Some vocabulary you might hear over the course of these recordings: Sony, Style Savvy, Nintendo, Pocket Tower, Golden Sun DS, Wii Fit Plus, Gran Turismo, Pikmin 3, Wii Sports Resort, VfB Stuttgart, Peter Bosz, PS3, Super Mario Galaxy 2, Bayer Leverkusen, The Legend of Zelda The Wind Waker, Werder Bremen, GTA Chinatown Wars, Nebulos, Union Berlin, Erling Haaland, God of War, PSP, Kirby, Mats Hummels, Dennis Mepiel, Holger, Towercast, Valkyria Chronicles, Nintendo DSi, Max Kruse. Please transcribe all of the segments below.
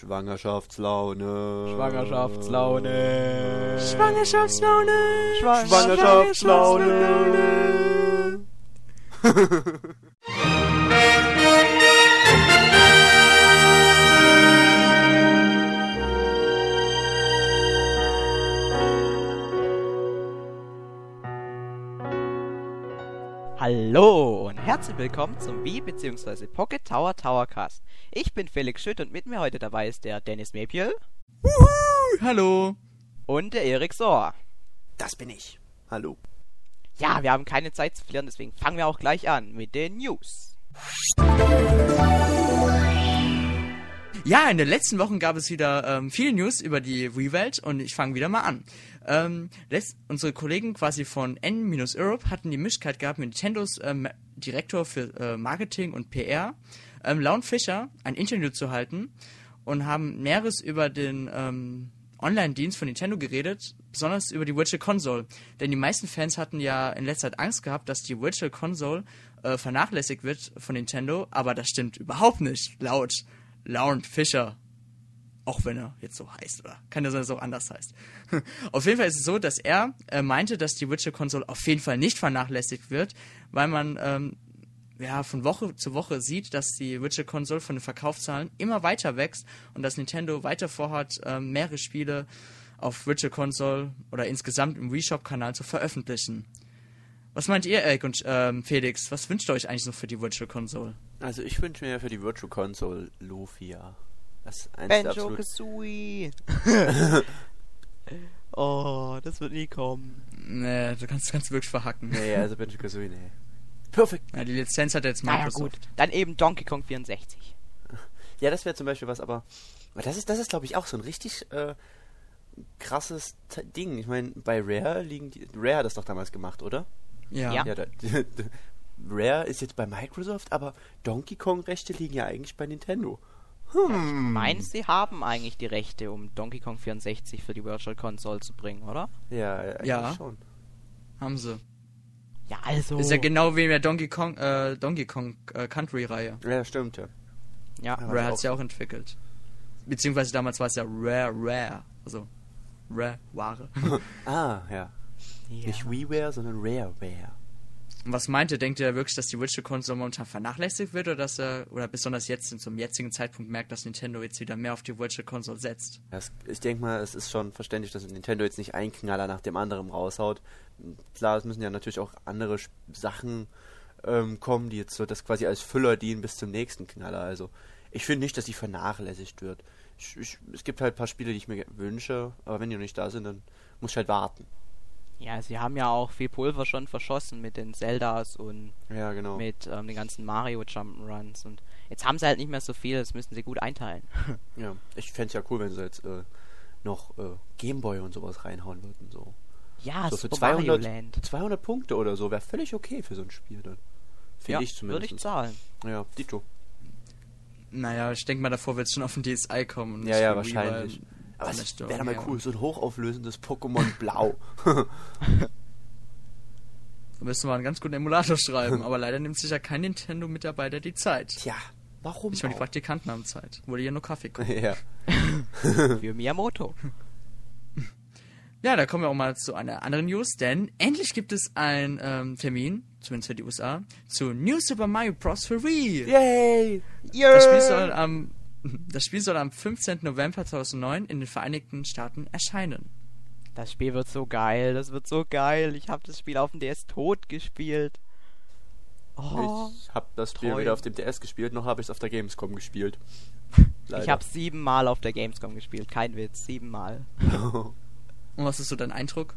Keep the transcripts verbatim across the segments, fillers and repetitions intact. Schwangerschaftslaune. Schwangerschaftslaune. Schwangerschaftslaune. Schwangerschaftslaune. Hallo und herzlich willkommen zum Wii bzw. Pocket Tower Towercast. Ich bin Felix Schütt und mit mir heute dabei ist der Dennis Mepiel. Wuhu, hallo. Und der Erik Sohr. Das bin ich. Hallo. Ja, wir haben keine Zeit zu verlieren, deswegen fangen wir auch gleich an mit den News. Ja, in den letzten Wochen gab es wieder ähm, viele News über die Wii-Welt und ich fange wieder mal an. Ähm, letzt, unsere Kollegen quasi von N-Europe hatten die Möglichkeit gehabt, mit Nintendos ähm, Direktor für äh, Marketing und P R, ähm, Lauren Fischer, ein Interview zu halten und haben mehreres über den ähm, Online-Dienst von Nintendo geredet, besonders über die Virtual Console. Denn die meisten Fans hatten ja in letzter Zeit Angst gehabt, dass die Virtual Console äh, vernachlässigt wird von Nintendo, aber das stimmt überhaupt nicht, laut Lauren Fischer, auch wenn er jetzt so heißt, oder kann ja sein, dass er so anders heißt. Auf jeden Fall ist es so, dass er äh, meinte, dass die Virtual Console auf jeden Fall nicht vernachlässigt wird, weil man ähm, ja, von Woche zu Woche sieht, dass die Virtual Console von den Verkaufszahlen immer weiter wächst und dass Nintendo weiter vorhat, äh, mehrere Spiele auf Virtual Console oder insgesamt im Wii Shop-Kanal zu veröffentlichen. Was meint ihr, Erik und ähm, Felix? Was wünscht ihr euch eigentlich noch für die Virtual Console? Also ich wünsche mir für die Virtual Console Lufia. Das Banjo-Kazooie! Oh, das wird nie kommen. Nee, du kannst, kannst wirklich verhacken. Nee, also Banjo-Kazooie, nee. Perfekt. Ja, die Lizenz hat jetzt Microsoft. Naja, gut. Dann eben Donkey Kong vierundsechzig. Ja, das wäre zum Beispiel was, aber... Das ist, das ist glaube ich, auch so ein richtig... Äh, krasses T- Ding. Ich meine, bei Rare liegen die... Rare hat das doch damals gemacht, oder? Ja. ja. ja da, d- d- Rare ist jetzt bei Microsoft, aber Donkey Kong-Rechte liegen ja eigentlich bei Nintendo. Hm. Ja, ich meine, sie haben eigentlich die Rechte, um Donkey Kong vierundsechzig für die Virtual Console zu bringen, oder? Ja, ja eigentlich ja. schon. Haben sie. Ja, also... Ist ja genau wie in der Donkey Kong, äh, Donkey Kong äh, Country-Reihe. Ja, stimmt, ja. Ja, Rare hat es ja auch entwickelt. Beziehungsweise damals war es ja Rare Rare. Also, Rare-Ware. ah, ja. Ja. Nicht WiiWare, sondern Rareware. Und was meint ihr? Denkt ihr wirklich, dass die Virtual Console momentan vernachlässigt wird oder dass er, oder besonders jetzt zum jetzigen Zeitpunkt merkt, dass Nintendo jetzt wieder mehr auf die Virtual Console setzt? Ja, es, ich denke mal, es ist schon verständlich, dass Nintendo jetzt nicht einen Knaller nach dem anderen raushaut. Klar, es müssen ja natürlich auch andere Sp- Sachen ähm, kommen, die jetzt so das quasi als Füller dienen bis zum nächsten Knaller. Also ich finde nicht, dass die vernachlässigt wird. Ich, ich, es gibt halt ein paar Spiele, die ich mir wünsche, aber wenn die noch nicht da sind, dann muss ich halt warten. Ja, sie haben ja auch viel Pulver schon verschossen mit den Zeldas und ja, genau. mit ähm, den ganzen Mario Jump'n'Runs und jetzt haben sie halt nicht mehr so viel, das müssen sie gut einteilen. Ja, ich fänd's ja cool, wenn sie jetzt äh, noch äh, Gameboy und sowas reinhauen würden, so. Ja, so für zweihundert, zweihundert Punkte oder so, wäre völlig okay für so ein Spiel dann. Finde ja, ich zumindest. Würde ich zahlen. Ja, Dito. Naja, ich denke mal, davor wird's schon auf den D S i kommen. Und ja, ja, wahrscheinlich. Aber das wäre doch mal cool, so ein hochauflösendes Pokémon Blau. Da müssen wir einen ganz guten Emulator schreiben, aber leider nimmt sich ja kein Nintendo-Mitarbeiter die Zeit. Tja, warum Ich meine, die Praktikanten haben Zeit, wurde ja nur Kaffee gucken. Ja. Für Miyamoto. Ja, da kommen wir auch mal zu einer anderen News, denn endlich gibt es einen ähm, Termin, zumindest für die U S A, zu New Super Mario Bros. Für Wii. Yay! Yeah. Das Spiel soll am... Das Spiel soll am fünfzehnten November zweitausendneun in den Vereinigten Staaten erscheinen. Das Spiel wird so geil, das wird so geil. Ich habe das Spiel auf dem D S tot gespielt. Oh, ich habe das Spiel weder auf dem D S gespielt, noch habe ich es auf der Gamescom gespielt. Ich habe siebenmal auf der Gamescom gespielt, kein Witz, siebenmal. Und was ist so dein Eindruck?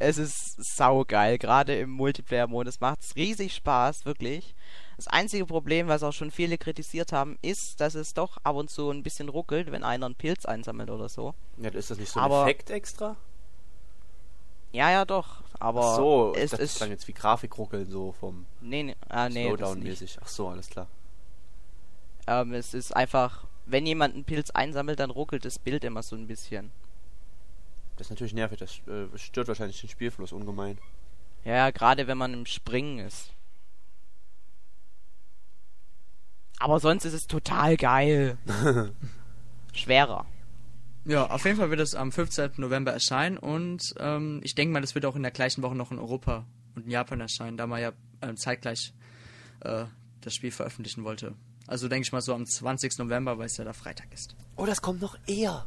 Es ist saugeil, gerade im Multiplayer-Modus macht es riesig Spaß, wirklich. Das einzige Problem, was auch schon viele kritisiert haben, ist, dass es doch ab und zu ein bisschen ruckelt, wenn einer einen Pilz einsammelt oder so. Ja, ist das nicht so ein aber, Effekt extra? Ja, ja, doch. Aber ach so, es das ist dann jetzt wie Grafik ruckeln, so vom nee, nee, ah, nee, Slowdown-mäßig. Ach so, alles klar. Ähm, es ist einfach, wenn jemand einen Pilz einsammelt, dann ruckelt das Bild immer so ein bisschen. Das ist natürlich nervig, das äh, stört wahrscheinlich den Spielfluss ungemein. Ja, ja, gerade wenn man im Springen ist. Aber sonst ist es total geil. schwerer. Ja, auf jeden Fall wird es am fünfzehnten November erscheinen und ähm, ich denke mal, das wird auch in der gleichen Woche noch in Europa und in Japan erscheinen, da man ja äh, zeitgleich äh, das Spiel veröffentlichen wollte. Also denke ich mal so am zwanzigsten November, weil es ja da Freitag ist. Oh, das kommt noch eher.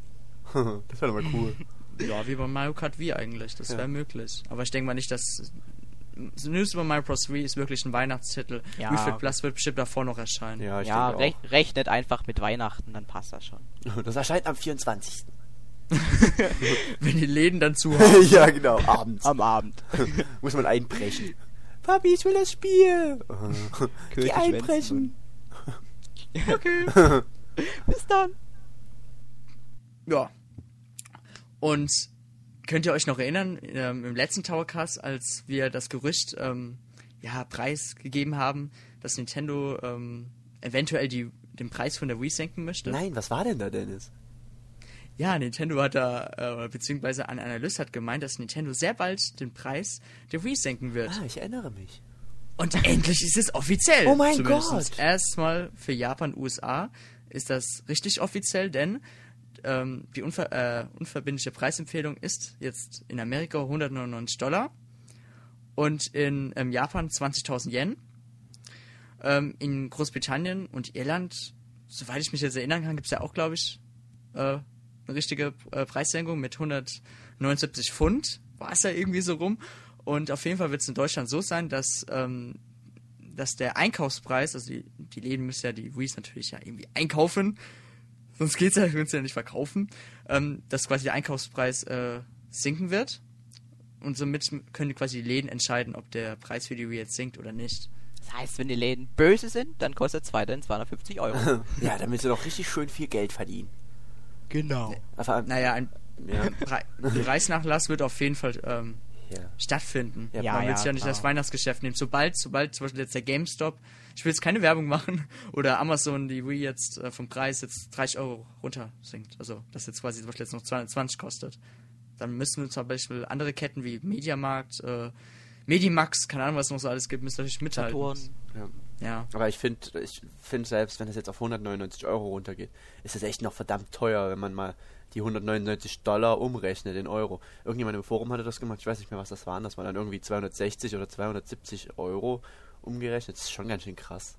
Das wäre doch mal cool. Ja, wie bei Mario Kart Wii eigentlich, das wäre ja möglich. Aber ich denke mal nicht, dass... News über Mario Bros. Wii ist wirklich ein Weihnachtstitel. Ja. Wii Plus wird bestimmt davor noch erscheinen. Ja, ich ja rech- rechnet einfach mit Weihnachten, dann passt das schon. Das erscheint am vierundzwanzigsten Wenn die Läden dann zu haben. Ja, genau, abends. Am Abend. Muss man einbrechen. Papi, ich will das Spiel. Geh einbrechen. Okay. Bis dann. Ja. Und... Könnt ihr euch noch erinnern, ähm, im letzten Towercast, als wir das Gerücht ähm, ja, preisgegeben haben, dass Nintendo ähm, eventuell die, den Preis von der Wii senken möchte? Nein, was war denn da, Dennis? Ja, Nintendo hat da, äh, beziehungsweise ein Analyst hat gemeint, dass Nintendo sehr bald den Preis der Wii senken wird. Ah, ich erinnere mich. Und endlich ist es offiziell. Oh mein Zumindest Gott! Erstmal für Japan, U S A ist das richtig offiziell, denn... die unver- äh, unverbindliche Preisempfehlung ist jetzt in Amerika hundertneunundneunzig Dollar und in ähm, Japan zwanzigtausend Yen. Ähm, in Großbritannien und Irland, soweit ich mich jetzt erinnern kann, gibt es ja auch, glaube ich, äh, eine richtige äh, Preissenkung mit hundertneunundsiebzig Pfund. War es ja irgendwie so rum. Und auf jeden Fall wird es in Deutschland so sein, dass, ähm, dass der Einkaufspreis, also die, die Läden müssen ja die Wiis natürlich ja irgendwie einkaufen, sonst geht's ja, wir können es ja nicht verkaufen, ähm, dass quasi der Einkaufspreis äh, sinken wird und somit können quasi die Läden entscheiden, ob der Preis für die Wii jetzt sinkt oder nicht. Das heißt, wenn die Läden böse sind, dann kostet es weiterhin zweihundertfünfzig Euro. Ja, damit sie doch richtig schön viel Geld verdienen. Genau. Aber, naja, ein ja. Pre- Preisnachlass wird auf jeden Fall ähm, ja. stattfinden. Ja, man ja, will sich ja nicht klar. das Weihnachtsgeschäft nehmen. Sobald, sobald zum Beispiel jetzt der GameStop, ich will jetzt keine Werbung machen, oder Amazon, die Wii jetzt äh, vom Preis jetzt dreißig Euro runter sinkt. Also, das jetzt quasi zum Beispiel jetzt noch zweihundertzwanzig kostet. Dann müssen zum Beispiel andere Ketten wie Mediamarkt, äh, Medimax, keine Ahnung, was es noch so alles gibt, müssen natürlich mithalten. Ja. ja. Aber ich finde, ich finde selbst, wenn das jetzt auf hundertneunundneunzig Euro runtergeht, ist das echt noch verdammt teuer, wenn man mal die hundertneunundneunzig Dollar umrechnet in Euro. Irgendjemand im Forum hatte das gemacht, ich weiß nicht mehr, was das waren, das waren dann irgendwie zweihundertsechzig oder zweihundertsiebzig Euro umgerechnet. Das ist schon ganz schön krass.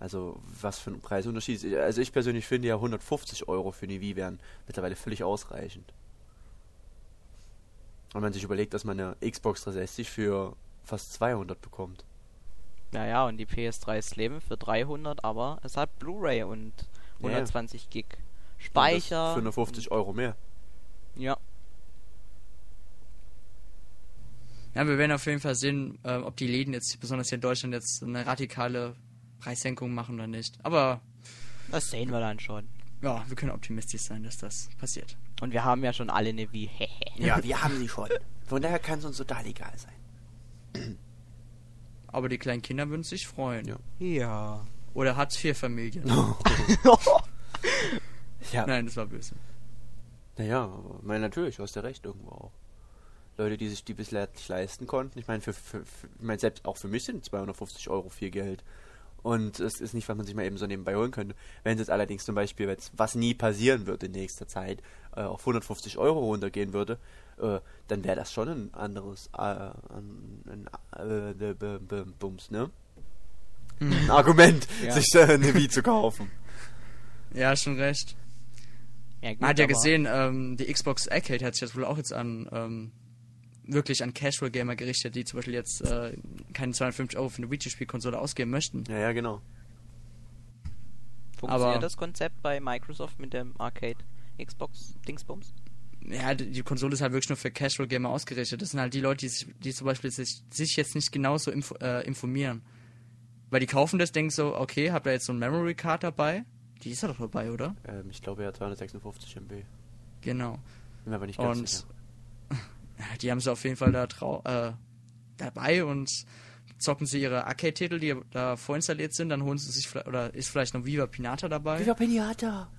Also, was für ein Preisunterschied. Also, ich persönlich finde ja hundertfünfzig Euro für die Wii wären mittlerweile völlig ausreichend. Und wenn man sich überlegt, dass man eine Xbox dreihundertsechzig für fast zweihundert bekommt. Naja, und die P S drei Slim für dreihundert, aber es hat Blu-ray und hundertzwanzig ja. Gig Speicher. Für nur fünfzig Euro mehr. Ja. Ja, wir werden auf jeden Fall sehen, äh, ob die Läden jetzt, besonders hier in Deutschland, jetzt eine radikale Preissenkung machen oder nicht. Aber... Das sehen wir dann schon. Ja, wir können optimistisch sein, dass das passiert. Und wir haben ja schon alle eine Wii. Ja, wir haben sie schon. Von daher kann es uns total egal sein. Aber die kleinen Kinder würden sich freuen. Ja. ja. Oder Hartz vier Familien. Ja. Nein, das war böse. Naja, ich meine, natürlich, du hast ja recht irgendwo auch. Leute, die sich die bisher nicht leisten konnten. Ich meine, für, für, für, ich meine, selbst auch für mich sind zweihundertfünfzig Euro viel Geld. Und es ist nicht, was man sich mal eben so nebenbei holen könnte. Wenn es jetzt allerdings zum Beispiel, was nie passieren wird in nächster Zeit, äh, auf hundertfünfzig Euro runtergehen würde, äh, dann wäre das schon ein anderes äh, ein, ein, äh, Bums, ne? Hm. Ein Argument, ja. sich äh, eine Wii zu kaufen. Ja, schon recht. Ja, gut, man hat ja gesehen, ähm, die Xbox Arcade hat sich jetzt wohl auch jetzt an... Ähm, wirklich an Casual Gamer gerichtet, die zum Beispiel jetzt äh, keine zweihundertfünfzig Euro für eine Wii-Spielkonsole ausgeben möchten. Ja, ja, genau. Funktioniert aber das Konzept bei Microsoft mit dem Arcade-Xbox-Dingsbums? Ja, die Konsole ist halt wirklich nur für Casual Gamer ausgerichtet. Das sind halt die Leute, die, sich, die zum Beispiel sich, sich jetzt nicht genauso info, äh, informieren. Weil die kaufen das, denken so, okay, habt ihr jetzt so ein Memory Card dabei? Die ist ja doch dabei, oder? Ähm, ich glaube ja, zweihundertsechsundfünfzig Megabyte. Genau. Bin mir aber nicht ganz Und sicher. Die haben sie auf jeden Fall da trau- äh, dabei und zocken sie ihre Arcade-Titel, die da vorinstalliert sind, dann holen sie sich, fle- oder ist vielleicht noch Viva Pinata dabei. Viva Pinata!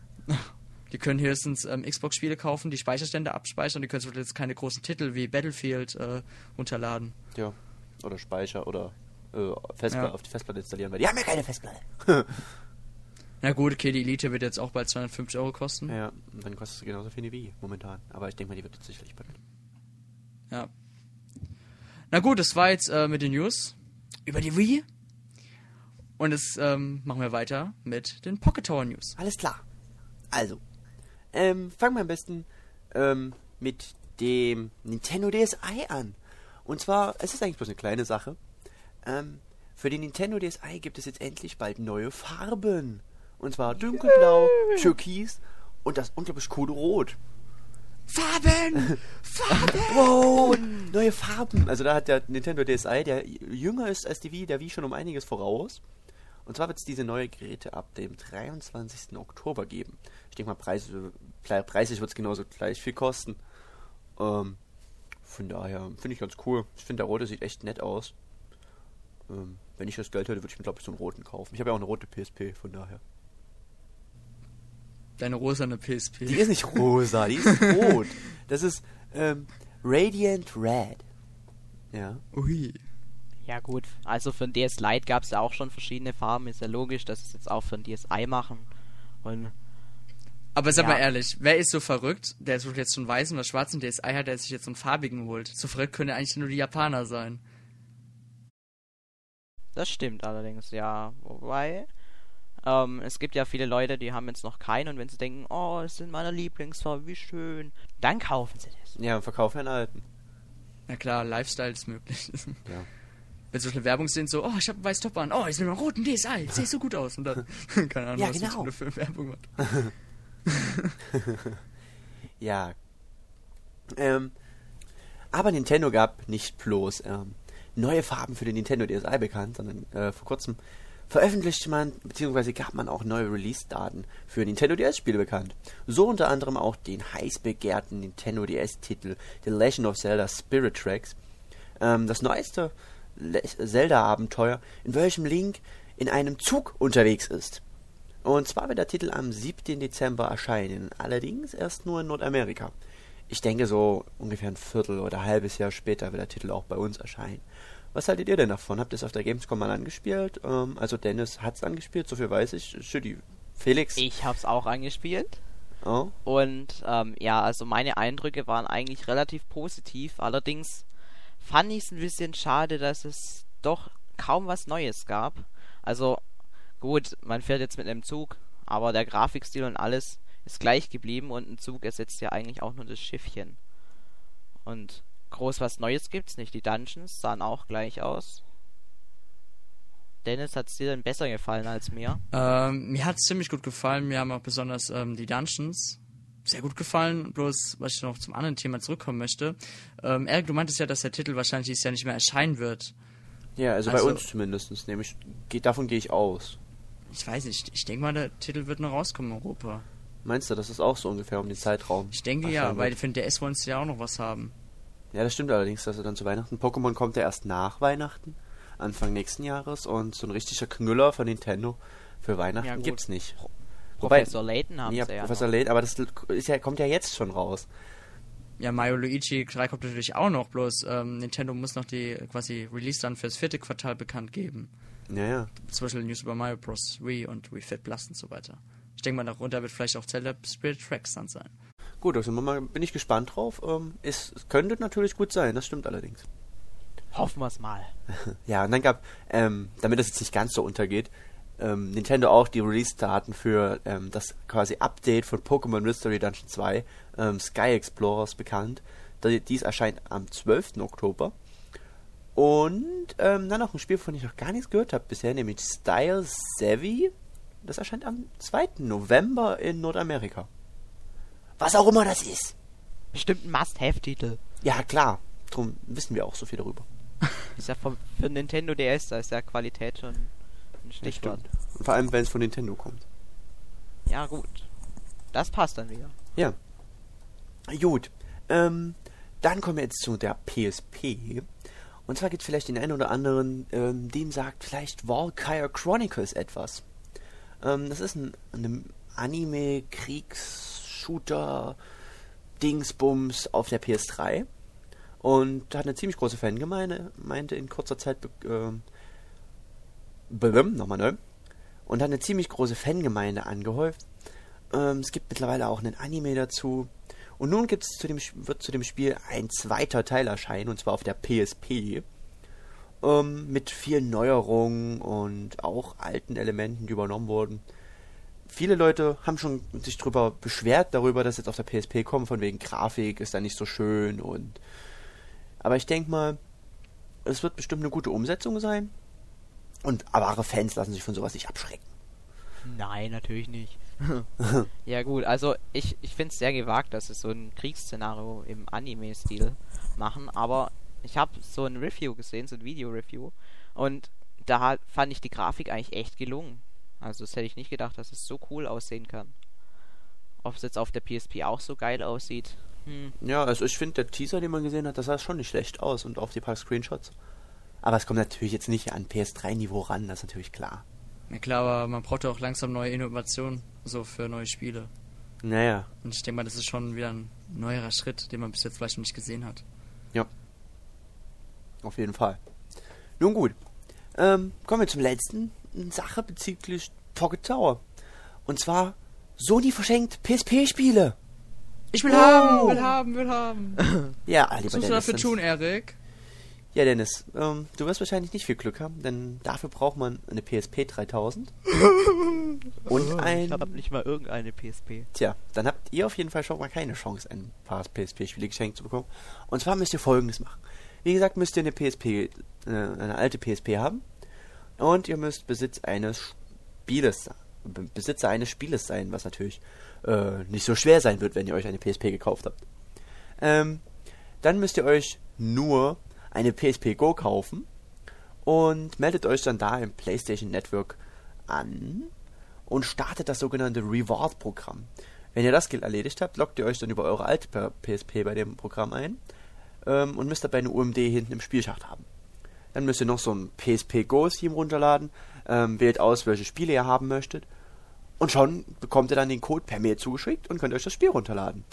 Die können höchstens ähm, Xbox-Spiele kaufen, die Speicherstände abspeichern, die können jetzt keine großen Titel wie Battlefield äh, runterladen. Ja, oder Speicher oder äh, Festplatte, ja. auf die Festplatte installieren, weil die haben ja keine Festplatte. Na gut, okay, die Elite wird jetzt auch bald zweihundertfünfzig Euro kosten. Ja, dann kostet sie genauso viel wie Wii momentan. Aber ich denke mal, die wird sicherlich bald. Ja. Na gut, das war jetzt äh, mit den News über die Wii. Und jetzt ähm, machen wir weiter mit den Pocket Tower News. Alles klar. Also, ähm, fangen wir am besten ähm, mit dem Nintendo D S i an. Und zwar, es ist eigentlich bloß eine kleine Sache. Ähm, für den Nintendo D S i gibt es jetzt endlich bald neue Farben. Und zwar dunkelblau, türkis und das unglaublich coole Rot. Farben! Farben! Wow, neue Farben! Also da hat der Nintendo D S i, der jünger ist als die Wii, der Wii schon um einiges voraus. Und zwar wird es diese neue Geräte ab dem dreiundzwanzigsten Oktober geben. Ich denke mal, preis, preislich wird es genauso gleich viel kosten. Ähm, von daher finde ich ganz cool. Ich finde, der rote sieht echt nett aus. Ähm, wenn ich das Geld hätte, würde ich mir, glaube ich, so einen roten kaufen. Ich habe ja auch eine rote P S P, von daher. Deine rosane P S P. Die ist nicht rosa, die ist rot. Das ist ähm, Radiant Red. Ja. Ui. Ja gut, also für den D S Lite gab es ja auch schon verschiedene Farben. Ist ja logisch, dass es jetzt auch für den D S i machen. Und aber sag ja. mal ehrlich, wer ist so verrückt, der sucht jetzt so einen weißen oder schwarzen D S i hat, der sich jetzt so einen farbigen holt? So verrückt können ja eigentlich nur die Japaner sein. Das stimmt allerdings, ja. Wobei... Ähm, es gibt ja viele Leute, die haben jetzt noch keinen und wenn sie denken, oh, es sind meine Lieblingsfarben, wie schön, dann kaufen sie das. Ja, und verkaufen einen alten. Na klar, Lifestyle ist möglich. Ja. Wenn sie so eine Werbung sehen, so, oh, ich habe einen weißen Top an, oh, ich bin mit einem roten D S i, sieht so gut aus. Und dann, keine Ahnung, ja, was genau. Das für eine Werbung macht. Ja. Ähm, aber Nintendo gab nicht bloß ähm, neue Farben für den Nintendo D S i bekannt, sondern äh, vor kurzem veröffentlichte man, beziehungsweise gab man auch neue Release-Daten für Nintendo D S-Spiele bekannt. So unter anderem auch den heiß begehrten Nintendo D S-Titel The Legend of Zelda Spirit Tracks, ähm, das neueste Le- Zelda-Abenteuer, in welchem Link in einem Zug unterwegs ist. Und zwar wird der Titel am siebten Dezember erscheinen, allerdings erst nur in Nordamerika. Ich denke, so ungefähr ein Viertel oder ein halbes Jahr später wird der Titel auch bei uns erscheinen. Was haltet ihr denn davon? Habt ihr es auf der Gamescom mal angespielt? Ähm, also Dennis hat es angespielt, so viel weiß ich. Schütti, Felix? Ich hab's auch angespielt. Oh. Und ähm, ja, also meine Eindrücke waren eigentlich relativ positiv. Allerdings fand ich es ein bisschen schade, dass es doch kaum was Neues gab. Also gut, man fährt jetzt mit einem Zug, aber der Grafikstil und alles ist gleich geblieben und ein Zug ersetzt ja eigentlich auch nur das Schiffchen. Und groß was Neues gibt's nicht. Die Dungeons sahen auch gleich aus. Dennis, hat's dir denn besser gefallen als mir? Ähm, mir hat's ziemlich gut gefallen. Mir haben auch besonders ähm, die Dungeons sehr gut gefallen. Bloß, was ich noch zum anderen Thema zurückkommen möchte. Ähm, Erik, du meintest ja, dass der Titel wahrscheinlich dieses Jahr nicht mehr erscheinen wird. Ja, also, also bei uns zumindest. Nämlich, davon gehe ich aus. Ich weiß nicht. Ich denke mal, der Titel wird noch rauskommen in Europa. Meinst du, das ist auch so ungefähr um den Zeitraum? Ich denke ja, weil für den D S wollen sie ja auch noch was haben. Ja, das stimmt allerdings, dass er dann zu Weihnachten... Pokémon kommt ja erst nach Weihnachten, Anfang nächsten Jahres. Und so ein richtiger Knüller von Nintendo für Weihnachten ja, gibt's nicht. Pro- Wobei, Professor Layton haben ja, sie ja Professor Layton, aber das ist ja, kommt ja jetzt schon raus. Ja, Mario Luigi drei kommt natürlich auch noch, bloß ähm, Nintendo muss noch die quasi Release dann fürs vierte Quartal bekannt geben. Ja, ja. Zum Beispiel News über Mario Bros. Wii und Wii Fit Plus und so weiter. Ich denke mal, darunter wird vielleicht auch Zelda Spirit Tracks dann sein. Gut, also mal, bin ich gespannt drauf. Ähm, es, es könnte natürlich gut sein, das stimmt allerdings. Hoffen wir es mal. Ja, und dann gab, ähm, damit das jetzt nicht ganz so untergeht, ähm, Nintendo auch die Release-Daten für ähm, das quasi Update von Pokémon Mystery Dungeon zwei, ähm, Sky Explorers bekannt. Dies erscheint am zwölften Oktober. Und ähm, dann noch ein Spiel, von dem ich noch gar nichts gehört habe bisher, nämlich Style Savvy. Das erscheint am zweiten November in Nordamerika. Was auch immer das ist. Bestimmt ein Must-Have-Titel. Ja, klar. Drum wissen wir auch so viel darüber. Ist ja für, für Nintendo D S, da ist ja Qualität schon ein Stichwort. Ja, und vor allem, wenn es von Nintendo kommt. Ja, gut. Das passt dann wieder. Ja. Gut. Ähm, dann kommen wir jetzt zu der P S P. Und zwar gibt es vielleicht den einen oder anderen, ähm, dem sagt vielleicht Valkyria Chronicles etwas. Ähm, das ist ein, ein Anime-Kriegs- Shooter, Dingsbums auf der P S drei und hat eine ziemlich große Fangemeinde, meinte in kurzer Zeit be- ähm, be- nochmal neu. und hat eine ziemlich große Fangemeinde angehäuft. Ähm, es gibt mittlerweile auch einen Anime dazu. Und nun gibt's zu dem, wird zu dem Spiel ein zweiter Teil erscheinen, und zwar auf der P S P. Ähm, mit vielen Neuerungen und auch alten Elementen, die übernommen wurden. Viele Leute haben schon sich drüber beschwert, darüber, dass jetzt auf der P S P kommen, von wegen Grafik ist da nicht so schön. Und aber ich denke mal, es wird bestimmt eine gute Umsetzung sein. Und wahre Fans lassen sich von sowas nicht abschrecken. Nein, natürlich nicht. Ja gut, also ich, ich finde es sehr gewagt, dass sie so ein Kriegsszenario im Anime-Stil machen, aber ich habe so ein Review gesehen, so ein Video-Review, und da hat, fand ich die Grafik eigentlich echt gelungen. Also das hätte ich nicht gedacht, dass es so cool aussehen kann. Ob es jetzt auf der P S P auch so geil aussieht. Hm. Ja, also ich finde, der Teaser, den man gesehen hat, das sah schon nicht schlecht aus, und auch die paar Screenshots. Aber es kommt natürlich jetzt nicht an P S drei Niveau ran, das ist natürlich klar. Ja klar, aber man braucht ja auch langsam neue Innovationen, so für neue Spiele. Naja. Und ich denke mal, das ist schon wieder ein neuerer Schritt, den man bis jetzt vielleicht noch nicht gesehen hat. Ja. Auf jeden Fall. Nun gut. Ähm, kommen wir zum letzten Sache bezüglich Pocket Tower. Und zwar, Sony verschenkt P S P-Spiele. Ich will oh. haben, will haben, will haben. Ja, lieber Dennis. Was musst du dafür tun, Erik? Ja, Dennis, ähm, du wirst wahrscheinlich nicht viel Glück haben, denn dafür braucht man eine P S P dreitausend und ein... Ich hab nicht mal irgendeine P S P. Tja, dann habt ihr auf jeden Fall schon mal keine Chance, ein paar P S P-Spiele geschenkt zu bekommen. Und zwar müsst ihr Folgendes machen. Wie gesagt, müsst ihr eine P S P, äh, eine alte P S P haben, und ihr müsst Besitz eines Spieles, Be- Besitzer eines Spieles sein, was natürlich äh, nicht so schwer sein wird, wenn ihr euch eine P S P gekauft habt. Ähm, dann müsst ihr euch nur eine P S P Go kaufen und meldet euch dann da im PlayStation Network an und startet das sogenannte Reward-Programm. Wenn ihr das erledigt habt, loggt ihr euch dann über eure alte P S P bei dem Programm ein ähm, und müsst dabei eine U M D hinten im Spielschacht haben. Dann müsst ihr noch so ein P S P Go-Theme runterladen, ähm, wählt aus, welche Spiele ihr haben möchtet, und schon bekommt ihr dann den Code per Mail zugeschickt und könnt euch das Spiel runterladen.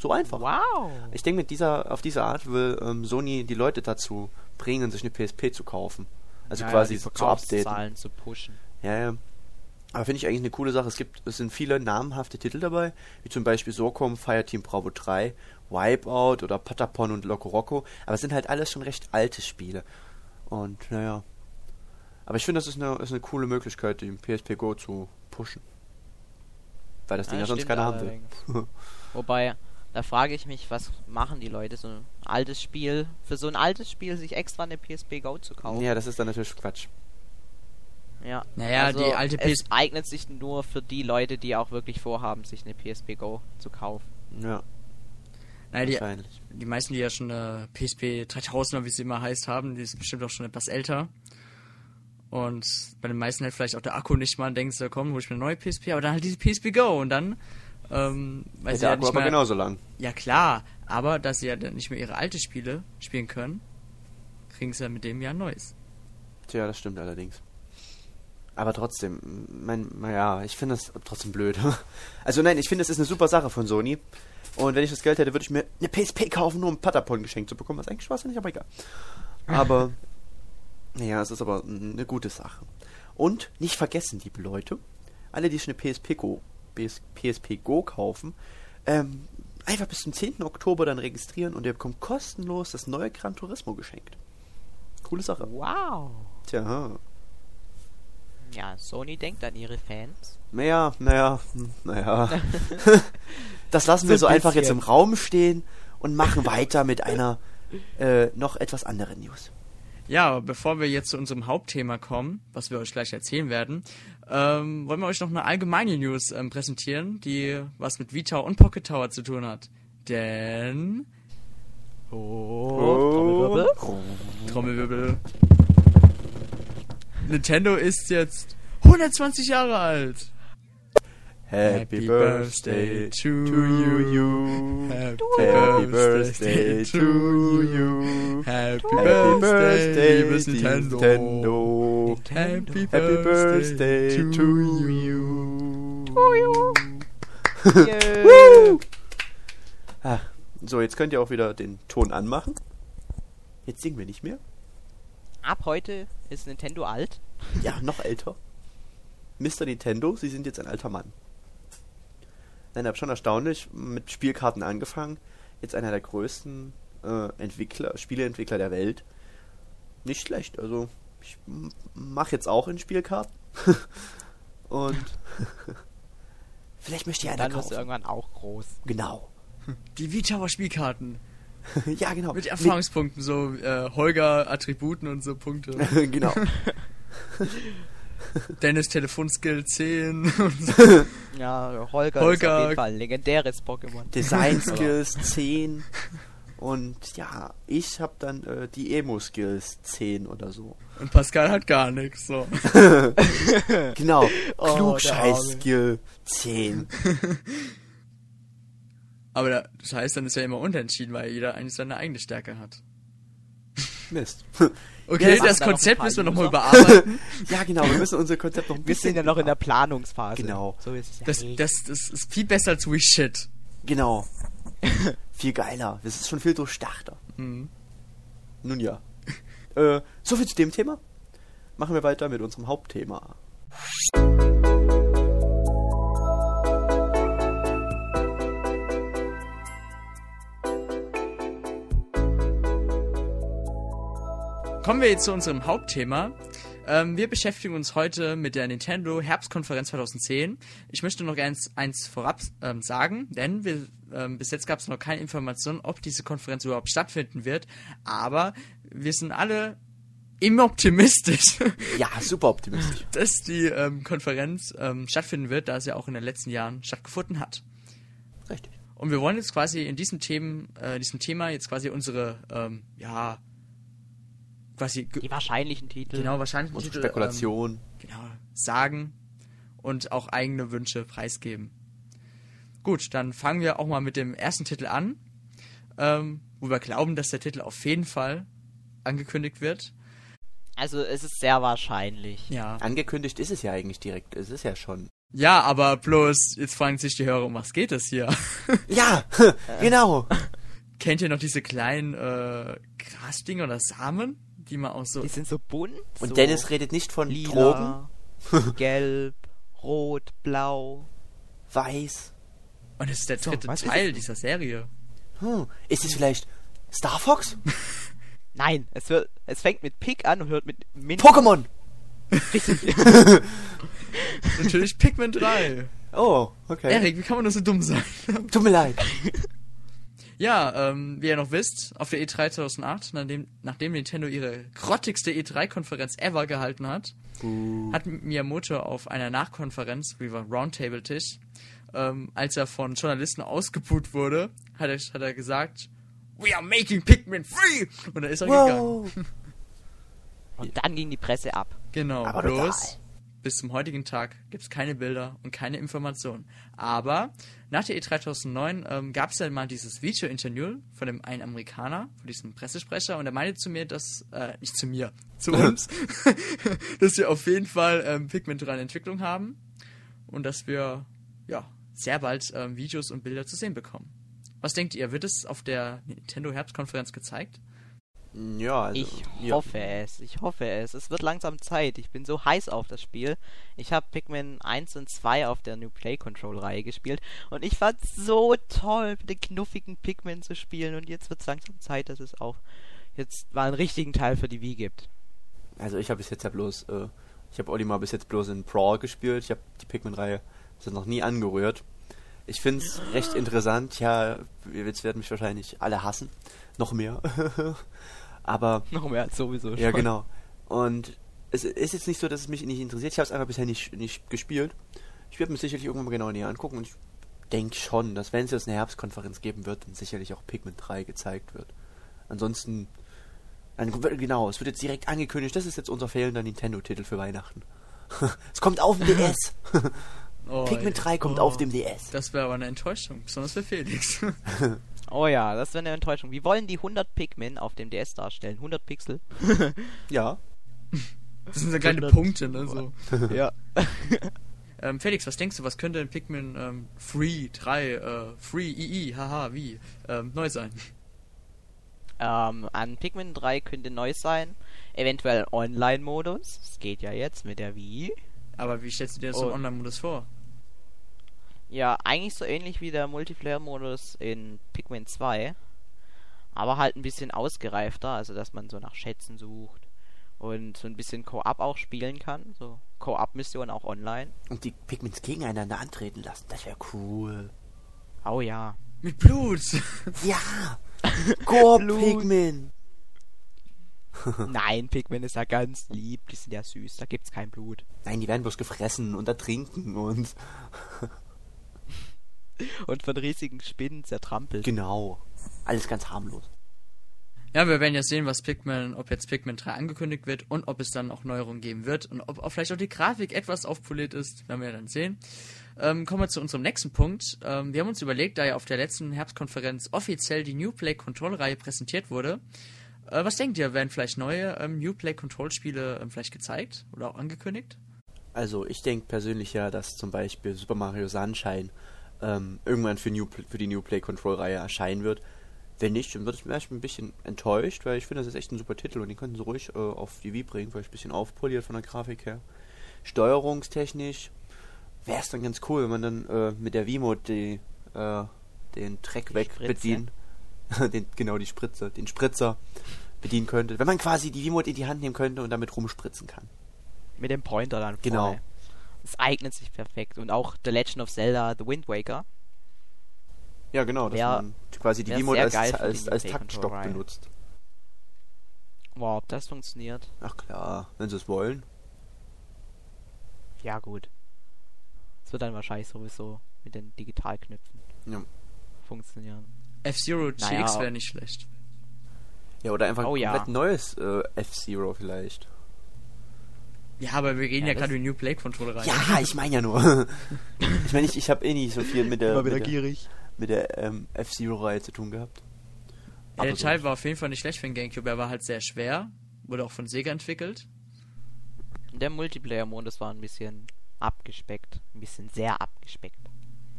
So einfach. Wow. Ich denke, mit dieser, auf diese Art will ähm, Sony die Leute dazu bringen, sich eine P S P zu kaufen. Also ja, quasi ja, die zu updaten. Zahlen zu pushen. Ja, ja. Aber finde ich eigentlich eine coole Sache. Es gibt, es sind viele namhafte Titel dabei, wie zum Beispiel Sorcom, Fireteam Bravo drei, Wipeout oder Patapon und Loco Roco. Aber es sind halt alles schon recht alte Spiele. Und naja. Aber ich finde, das ist eine, ist eine coole Möglichkeit, den P S P Go zu pushen. Weil das ja, Ding ja sonst keiner allerdings haben will. Wobei... Da frage ich mich, was machen die Leute, so ein altes Spiel, für so ein altes Spiel sich extra eine P S P Go zu kaufen? Ja, das ist dann natürlich Quatsch. Ja, naja, also die alte P S P... Es eignet sich nur für die Leute, die auch wirklich vorhaben, sich eine P S P Go zu kaufen. Ja. Naja, die, die meisten, die ja schon eine P S P dreitausend, wie sie immer heißt, haben, die ist bestimmt auch schon etwas älter. Und bei den meisten halt vielleicht auch der Akku nicht mal, denkst du, komm, hol ich mir eine neue P S P, aber dann halt diese P S P Go, und dann... Ähm, weil ja, sie ja nicht mehr, genauso lang. Ja klar, aber dass sie ja dann nicht mehr ihre alten Spiele spielen können, kriegen sie ja mit dem Jahr ein neues. Tja, das stimmt allerdings. Aber trotzdem, mein, naja, ich finde das trotzdem blöd. Also nein, ich finde, das ist eine super Sache von Sony. Und wenn ich das Geld hätte, würde ich mir eine P S P kaufen, nur um Patapon geschenkt zu bekommen. Was eigentlich Spaß nicht, aber egal. Aber, naja, es ist aber eine gute Sache. Und nicht vergessen, liebe Leute, alle, die schon eine P S P Go P S P Go kaufen, ähm, einfach bis zum zehnten Oktober dann registrieren, und ihr bekommt kostenlos das neue Gran Turismo geschenkt. Coole Sache. Wow. Tja. Ja, Sony denkt an ihre Fans. Naja, naja, naja. Das lassen wir so einfach jetzt im Raum stehen und machen weiter mit einer äh, noch etwas anderen News. Ja, aber bevor wir jetzt zu unserem Hauptthema kommen, was wir euch gleich erzählen werden, ähm, wollen wir euch noch eine allgemeine News ähm, präsentieren, die was mit Vita und Pocket Tower zu tun hat. Denn... Oh, oh. Trommelwirbel. Trommelwirbel. Nintendo ist jetzt hundertzwanzig Jahre alt. Happy Birthday to you. Happy Birthday to you. Happy Birthday, liebes Nintendo. Happy Birthday to you. Woo! Ah, so, jetzt könnt ihr auch wieder den Ton anmachen. Jetzt singen wir nicht mehr. Ab heute ist Nintendo alt. Ja, noch älter. Mister Nintendo, Sie sind jetzt ein alter Mann. Nein, das ist schon erstaunlich. Mit Spielkarten angefangen. Jetzt einer der größten äh, Entwickler, Spieleentwickler der Welt. Nicht schlecht. Also, ich mache jetzt auch in Spielkarten. Und vielleicht möchte ja einer kaufen. Dann wirst du irgendwann auch groß. Genau. Die Vita war Spielkarten. Ja, genau. Mit Erfahrungspunkten, nee. so äh, Holger, Attributen und so Punkte. Genau. Dennis Telefonskill zehn und so. Ja, Holger, Holger ist auf jeden Fall ein legendäres Pokémon. Design Skills zehn und ja, ich hab dann äh, die Emo Skills zehn oder so. Und Pascal hat gar nichts, so. Genau. Oh, Klugscheiß Skill zehn. Aber da, das heißt, dann ist ja immer unentschieden, weil jeder eigentlich seine eigene Stärke hat. Mist. Okay, ja, das, das Konzept müssen wir nochmal überarbeiten. Ja, genau, wir müssen unser Konzept noch ein bisschen... Wir sind ja noch in der Planungsphase. Genau. So ist es das, ja das, das ist viel besser als We Shit. Genau. Viel geiler. Das ist schon viel durchdachter. Mhm. Nun ja. äh, soviel zu dem Thema. Machen wir weiter mit unserem Hauptthema. Kommen wir jetzt zu unserem Hauptthema. Ähm, wir beschäftigen uns heute mit der Nintendo Herbstkonferenz zwanzig zehn. Ich möchte noch eins, eins vorab ähm, sagen, denn wir, ähm, bis jetzt gab es noch keine Informationen, ob diese Konferenz überhaupt stattfinden wird. Aber wir sind alle immer optimistisch. Ja, super optimistisch. Dass die ähm, Konferenz ähm, stattfinden wird, da sie auch in den letzten Jahren stattgefunden hat. Richtig. Und wir wollen jetzt quasi in diesem, Themen, äh, diesem Thema jetzt quasi unsere, ähm, ja... quasi die wahrscheinlichen Titel. Genau, wahrscheinlichen und Titel. Spekulationen. Ähm, genau, sagen und auch eigene Wünsche preisgeben. Gut, dann fangen wir auch mal mit dem ersten Titel an, ähm, wo wir glauben, dass der Titel auf jeden Fall angekündigt wird. Also es ist sehr wahrscheinlich. Ja. Angekündigt ist es ja eigentlich direkt, es ist ja schon. Ja, aber bloß, jetzt fragen sich die Hörer, um was geht es hier? Ja, genau. Kennt ihr noch diese kleinen äh, Grasdinger oder Samen? Die man auch so. Die sind so bunt. Und so Dennis redet nicht von lila, Drogen. Gelb, rot, blau, weiß. Und es ist der dritte so, Teil dieser Serie. Hm. Ist es vielleicht Star Fox? Nein, es wird, es fängt mit Pik an und hört mit Min. Pokémon! Richtig. Natürlich Pikmin drei. Oh, okay. Erik, wie kann man nur so dumm sein? Tut mir leid. Ja, ähm, wie ihr noch wisst, auf der E drei zweitausendacht, nachdem, nachdem Nintendo ihre grottigste E drei Konferenz ever gehalten hat, uh. hat Miyamoto auf einer Nachkonferenz, wie war Roundtable-Tisch, ähm, als er von Journalisten ausgebuht wurde, hat er, hat er gesagt, "We are making Pikmin free!" Und da ist er wow. gegangen. Und dann ging die Presse ab. Genau, aber bloß total. Bis zum heutigen Tag gibt es keine Bilder und keine Informationen. Aber nach der E drei zweitausendneun ähm, gab es ja mal dieses Video-Interview von dem einen Amerikaner, von diesem Pressesprecher, und er meinte zu mir, dass, äh, nicht zu mir, zu uns, dass wir auf jeden Fall ähm, Pikmin drei in Entwicklung haben und dass wir, ja, sehr bald ähm, Videos und Bilder zu sehen bekommen. Was denkt ihr, wird es auf der Nintendo Herbstkonferenz gezeigt? Ja, also, ich ja. hoffe es, ich hoffe es. Es wird langsam Zeit. Ich bin so heiß auf das Spiel. Ich habe Pikmin eins und zwei auf der New Play Control Reihe gespielt und ich fand's so toll, mit den knuffigen Pikmin zu spielen, und jetzt wird's langsam Zeit, dass es auch jetzt mal einen richtigen Teil für die Wii gibt. Also ich habe bis jetzt ja bloß, äh, ich habe Olimar bis jetzt bloß in Brawl gespielt. Ich habe die Pikmin Reihe noch nie angerührt. Ich find's recht interessant. Ja, jetzt werden mich wahrscheinlich alle hassen. Noch mehr. Aber noch mehr als sowieso schon. Ja, genau. Und es ist jetzt nicht so, dass es mich nicht interessiert. Ich habe es einfach bisher nicht, nicht gespielt. Ich werde mir sicherlich irgendwann mal genau näher angucken. Und ich denke schon, dass wenn es jetzt eine Herbstkonferenz geben wird, dann sicherlich auch Pikmin drei gezeigt wird. Ansonsten, genau, es wird jetzt direkt angekündigt. Das ist jetzt unser fehlender Nintendo-Titel für Weihnachten. Es kommt auf dem D S. Oh, Pikmin drei kommt oh, auf dem D S. Das wäre aber eine Enttäuschung, besonders für Felix. Oh ja, das wäre eine Enttäuschung. Wie wollen die hundert Pikmin auf dem D S darstellen? hundert Pixel? Ja. Das sind so kleine Punkte, ne? So. Ja. ähm, Felix, was denkst du, was könnte in Pikmin ähm, Free drei, äh, Free I I, haha, wie, ähm, neu sein? Ähm, an Pikmin drei könnte neu sein. Eventuell Online-Modus. Das geht ja jetzt mit der Wii. Aber wie stellst du dir das im Online-Modus vor? Ja, eigentlich so ähnlich wie der Multiplayer-Modus in Pikmin zwei. Aber halt ein bisschen ausgereifter, also dass man so nach Schätzen sucht und so ein bisschen Co-op auch spielen kann. So Co-op-Missionen auch online. Und die Pikmins gegeneinander antreten lassen, das wäre cool. Oh ja. Mit Blut! Ja! Co-op-Pikmin! Nein, Pikmin ist ja ganz lieb, die sind ja süß, da gibt's kein Blut. Nein, die werden bloß gefressen und ertrinken und... und von riesigen Spinnen zertrampelt. Genau, alles ganz harmlos. Ja, wir werden ja sehen, was Pikmin, ob jetzt Pikmin drei angekündigt wird und ob es dann auch Neuerungen geben wird und ob auch vielleicht auch die Grafik etwas aufpoliert ist, werden wir ja dann sehen. Ähm, kommen wir zu unserem nächsten Punkt. Ähm, wir haben uns überlegt, da ja auf der letzten Herbstkonferenz offiziell die New Play Control Reihe präsentiert wurde, äh, was denkt ihr, werden vielleicht neue ähm, New Play Control Spiele ähm, vielleicht gezeigt oder auch angekündigt? Also ich denke persönlich ja, dass zum Beispiel Super Mario Sunshine ähm, irgendwann für, New, für die New Play Control Reihe erscheinen wird. Wenn nicht, dann würde ich mir erstmal ein bisschen enttäuscht, weil ich finde, das ist echt ein super Titel und den könnten sie ruhig äh, auf die Wii bringen, weil ich ein bisschen aufpoliert von der Grafik her. Steuerungstechnisch wäre es dann ganz cool, wenn man dann äh, mit der Wiimote äh, den Track weg bedienen, den, genau die Spritze, den Spritzer bedienen könnte. Wenn man quasi die Wiimote in die Hand nehmen könnte und damit rumspritzen kann. Mit dem Pointer dann. Genau. Voll. Es eignet sich perfekt. Und auch The Legend of Zelda The Wind Waker. Ja, genau, dass wär, man quasi die Wiimote als, als, als, als Taktstock rein. benutzt. Wow, ob das funktioniert? Ach klar, wenn sie es wollen. Ja, gut. Das wird dann wahrscheinlich sowieso mit den Digitalknöpfen ja. funktionieren. F-Zero G X naja, wäre nicht schlecht. Ja, oder einfach oh, ein komplett ja. neues äh, F-Zero vielleicht. Ja, aber wir reden ja, ja gerade in New Play Control rein. Ja, ich meine ja nur. ich meine, ich, ich habe eh nicht so viel mit der... Immer wieder mit der, gierig. mit der ähm, F-Zero-Reihe zu tun gehabt. Ja, der Teil so war auf jeden Fall nicht schlecht für den Gamecube, er war halt sehr schwer, wurde auch von Sega entwickelt. Der Multiplayer-Modus war ein bisschen abgespeckt, ein bisschen sehr abgespeckt.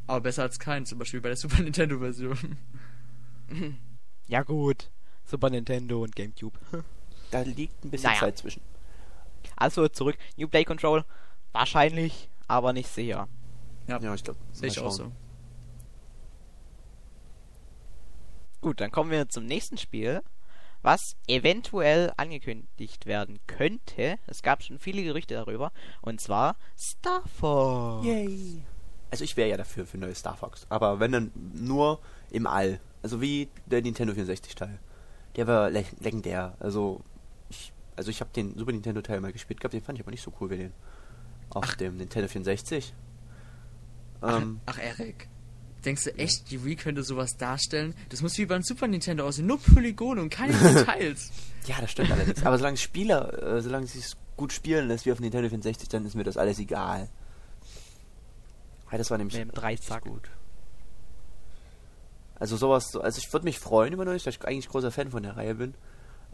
Aber besser als kein, zum Beispiel bei der Super Nintendo-Version. Ja gut, Super Nintendo und Gamecube. Da liegt ein bisschen naja. Zeit zwischen. Also zurück, New Play Control, wahrscheinlich, aber nicht sicher. Ja, ja ich glaube, sehe ich auch so. Gut, dann kommen wir zum nächsten Spiel, was eventuell angekündigt werden könnte. Es gab schon viele Gerüchte darüber, und zwar Star Fox. Yay. Also ich wäre ja dafür für neues Star Fox, aber wenn dann nur im All. Also wie der Nintendo vierundsechzig-Teil. Der war le- legendär. Also ich, also ich habe den Super Nintendo-Teil mal gespielt gehabt, den fand ich aber nicht so cool wie den auf ach. dem Nintendo vierundsechzig. Ähm, ach, ach Erik. Denkst du echt, die Wii könnte sowas darstellen? Das muss wie beim Super Nintendo aussehen. Nur Polygone und keine Details. Ja, das stimmt allerdings. Aber solange Spieler, äh, solange sie es gut spielen lässt, wie auf Nintendo vierundsechzig, dann ist mir das alles egal. Ja, das war nämlich mit dem Dreizack gut. Also sowas, also ich würde mich freuen über Neues, weil ich eigentlich großer Fan von der Reihe bin.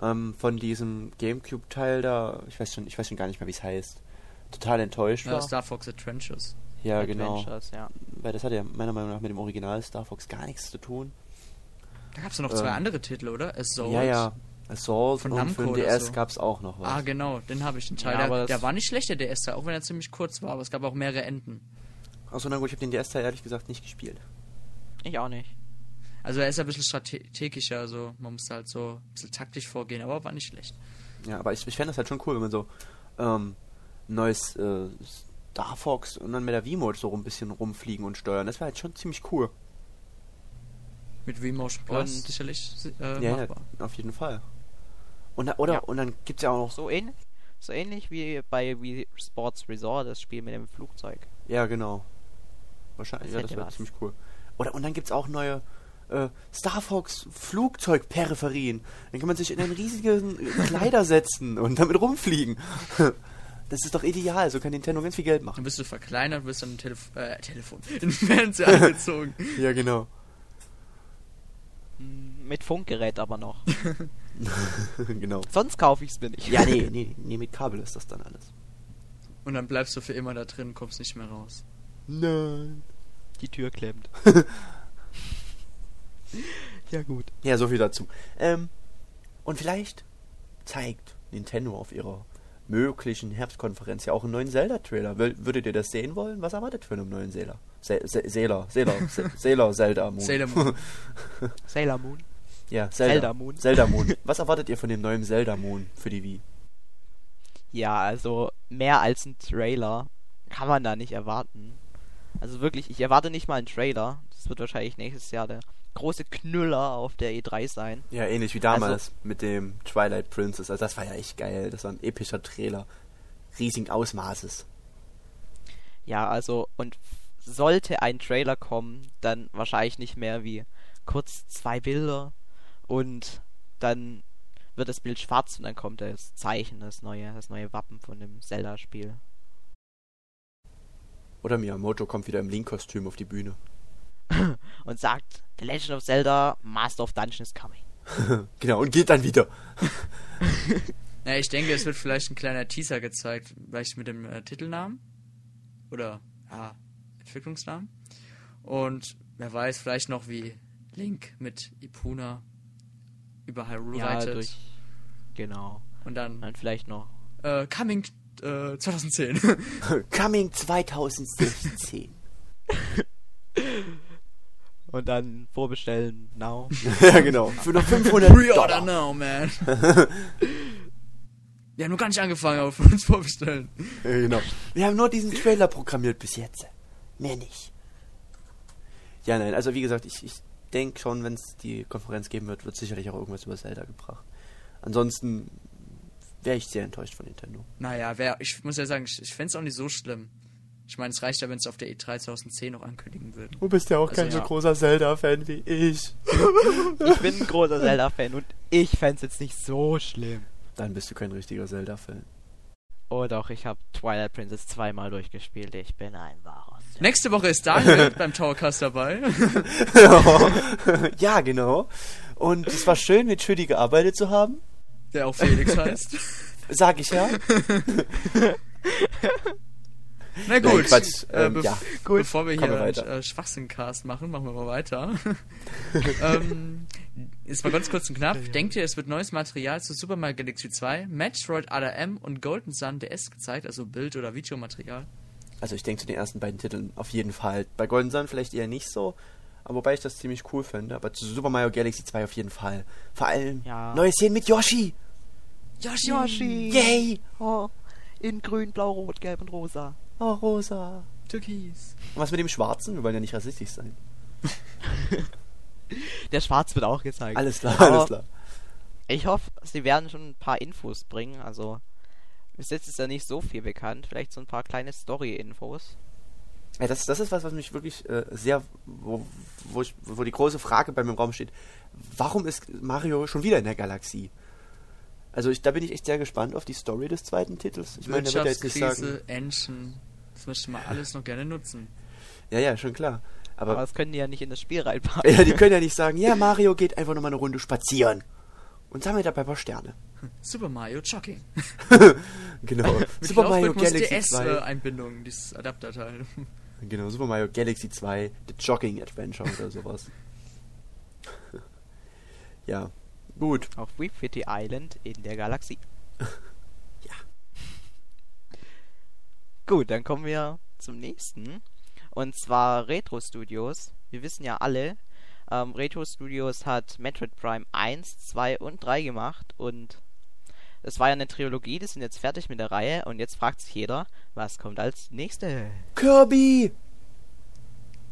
Ähm, von diesem Gamecube-Teil da, ich weiß schon, ich weiß schon gar nicht mehr, wie es heißt. Total enttäuscht ja, war. Star Fox Adventures. Ja, Adventures, genau. Ja. Weil das hat ja meiner Meinung nach mit dem Original Star Fox gar nichts zu tun. Da gab es ja noch ähm, zwei andere Titel, oder? Assault. Ja, ja. Assault von und Namco für den D S so. Gab es auch noch was. Ah, genau. Den habe ich den Teil. Ja, der, der war nicht schlecht, der D S-Teil, auch wenn er ziemlich kurz war. Aber es gab auch mehrere Enden. Achso, na gut, ich habe den D S-Teil ehrlich gesagt nicht gespielt. Ich auch nicht. Also er ist ein bisschen strategischer. Also man muss halt so ein bisschen taktisch vorgehen, aber war nicht schlecht. Ja, aber ich, ich fände das halt schon cool, wenn man so ähm, neues... Äh, Star Fox und dann mit der Wiimote so ein bisschen rumfliegen und steuern. Das wäre halt schon ziemlich cool. Mit Wiimote Plus und sicherlich äh, ja, machbar. Ja, auf jeden Fall. Und, oder, ja. und dann gibt es ja auch noch... So ähnlich, so ähnlich wie bei Wii Sports Resort, das Spiel mit dem Flugzeug. Ja, genau. Wahrscheinlich, das, ja, das wäre ziemlich cool. Oder, und dann gibt es auch neue äh, Star Fox Flugzeugperipherien. Dann kann man sich in einen riesigen Kleider setzen und damit rumfliegen. Das ist doch ideal, so kann Nintendo ganz viel Geld machen. Dann bist du verkleinert, wirst dann ein Telef- äh, Telefon, in den Fernseher angezogen. Ja, genau. Mit Funkgerät aber noch. Genau. Sonst kaufe ich es mir nicht. Ja, nee, nee, nee, mit Kabel ist das dann alles. Und dann bleibst du für immer da drin, kommst nicht mehr raus. Nein. Die Tür klemmt. Ja, gut. Ja, so viel dazu. Ähm, und vielleicht zeigt Nintendo auf ihrer möglichen Herbstkonferenz ja auch einen neuen Zelda-Trailer. Würdet ihr das sehen wollen? Was erwartet für einen neuen Zelda? Zelda, Zelda, Zelda Moon. Sailor Moon. Sailor Moon. Ja, Zelda. Zelda Moon. Zelda Moon. Was erwartet ihr von dem neuen Zelda Moon für die Wii? Ja, also mehr als ein Trailer kann man da nicht erwarten. Also wirklich, ich erwarte nicht mal einen Trailer. Das wird wahrscheinlich nächstes Jahr der große Knüller auf der E drei sein. Ja, ähnlich wie damals also, mit dem Twilight Princess. Also das war ja echt geil. Das war ein epischer Trailer. Riesigen Ausmaßes. Ja, also und sollte ein Trailer kommen, dann wahrscheinlich nicht mehr wie kurz zwei Bilder und dann wird das Bild schwarz und dann kommt das Zeichen, das neue, das neue Wappen von dem Zelda-Spiel. Oder Miyamoto kommt wieder im Link-Kostüm auf die Bühne. Und sagt, The Legend of Zelda, Master of Dungeon is coming. Genau, und geht dann wieder. Naja, ich denke, es wird vielleicht ein kleiner Teaser gezeigt, vielleicht mit dem äh, Titelnamen. Oder, ja, Entwicklungsnamen. Und wer weiß, vielleicht noch wie Link mit Ipuna über Hyrule ja, reitet. Durch, genau. Und dann, dann vielleicht noch äh, Coming äh, zwanzig zehn. Coming zwanzig sechzehn. Und dann vorbestellen, now. Ja, genau. Für noch fünfhundert Pre-order now, man. Wir haben noch gar nicht angefangen, aber für uns vorbestellen. Ja, genau. Wir haben nur diesen Trailer programmiert bis jetzt. Mehr nicht. Ja, nein, also wie gesagt, ich, ich denke schon, wenn es die Konferenz geben wird, wird sicherlich auch irgendwas über Zelda gebracht. Ansonsten wäre ich sehr enttäuscht von Nintendo. Naja, wär, ich muss ja sagen, ich, ich fände es auch nicht so schlimm. Ich meine, es reicht ja, wenn es auf der E drei zwanzig zehn noch ankündigen würden. Du bist ja auch also kein ja. so großer Zelda-Fan wie ich. Ich bin ein großer Zelda-Fan und ich fänd's jetzt nicht so schlimm. Dann bist du kein richtiger Zelda-Fan. Oh doch, ich habe Twilight Princess zweimal durchgespielt. Ich bin ein wahrer Zelda. Nächste Woche ist Daniel beim Towercast dabei. Ja, genau. Und es war schön, mit Schütti gearbeitet zu haben. Der auch Felix heißt. Sag ich ja. Na gut, Nein, Quatsch, ähm, äh, bef- ja. gut, bevor wir hier wir einen äh, Schwachsinn-Cast machen, machen wir mal weiter. ähm, ist mal ganz kurz und knapp. Denkt ihr, es wird neues Material zu Super Mario Galaxy zwei, Metroid A D M und Golden Sun D S gezeigt, also Bild- oder Videomaterial? Also ich denke zu den ersten beiden Titeln auf jeden Fall. Bei Golden Sun vielleicht eher nicht so, aber wobei ich das ziemlich cool finde. Aber zu Super Mario Galaxy zwei auf jeden Fall. Vor allem ja. neue Szenen mit Yoshi. Yoshi! Yoshi! Yay! Oh, in grün, blau, rot, gelb und rosa. Oh, rosa. Türkis. Und was mit dem Schwarzen? Wir wollen ja nicht rassistisch sein. Der Schwarz wird auch gezeigt. Alles klar, aber alles klar. Ich hoffe, sie werden schon ein paar Infos bringen. Also, bis jetzt ist ja nicht so viel bekannt. Vielleicht so ein paar kleine Story-Infos. Ja, das, das ist was, was mich wirklich äh, sehr... Wo, wo, ich, wo die große Frage bei mir im Raum steht. Warum ist Mario schon wieder in der Galaxie? Also ich, da bin ich echt sehr gespannt auf die Story des zweiten Titels. Ich meine, da wird ja jetzt nicht sagen... Engine. Das möchte man alles noch gerne nutzen. Ja, ja, schon klar. Aber, Aber das können die ja nicht in das Spiel reinpacken. Ja, die können ja nicht sagen, ja, Mario geht einfach nochmal eine Runde spazieren. Und sammelt dabei ein paar Sterne. Super Mario Jogging. Genau. Super Mario Galaxy D S zwei. Einbindung, dieses Adapterteil. Genau, Super Mario Galaxy zwei, The Jogging Adventure oder sowas. Ja. Gut. Auf Wii Fit Island in der Galaxie. Ja. Gut, dann kommen wir zum nächsten. Und zwar Retro Studios. Wir wissen ja alle, ähm, Retro Studios hat Metroid Prime eins, zwei und drei gemacht. Und es war ja eine Trilogie, die sind jetzt fertig mit der Reihe. Und jetzt fragt sich jeder, was kommt als nächstes? Kirby!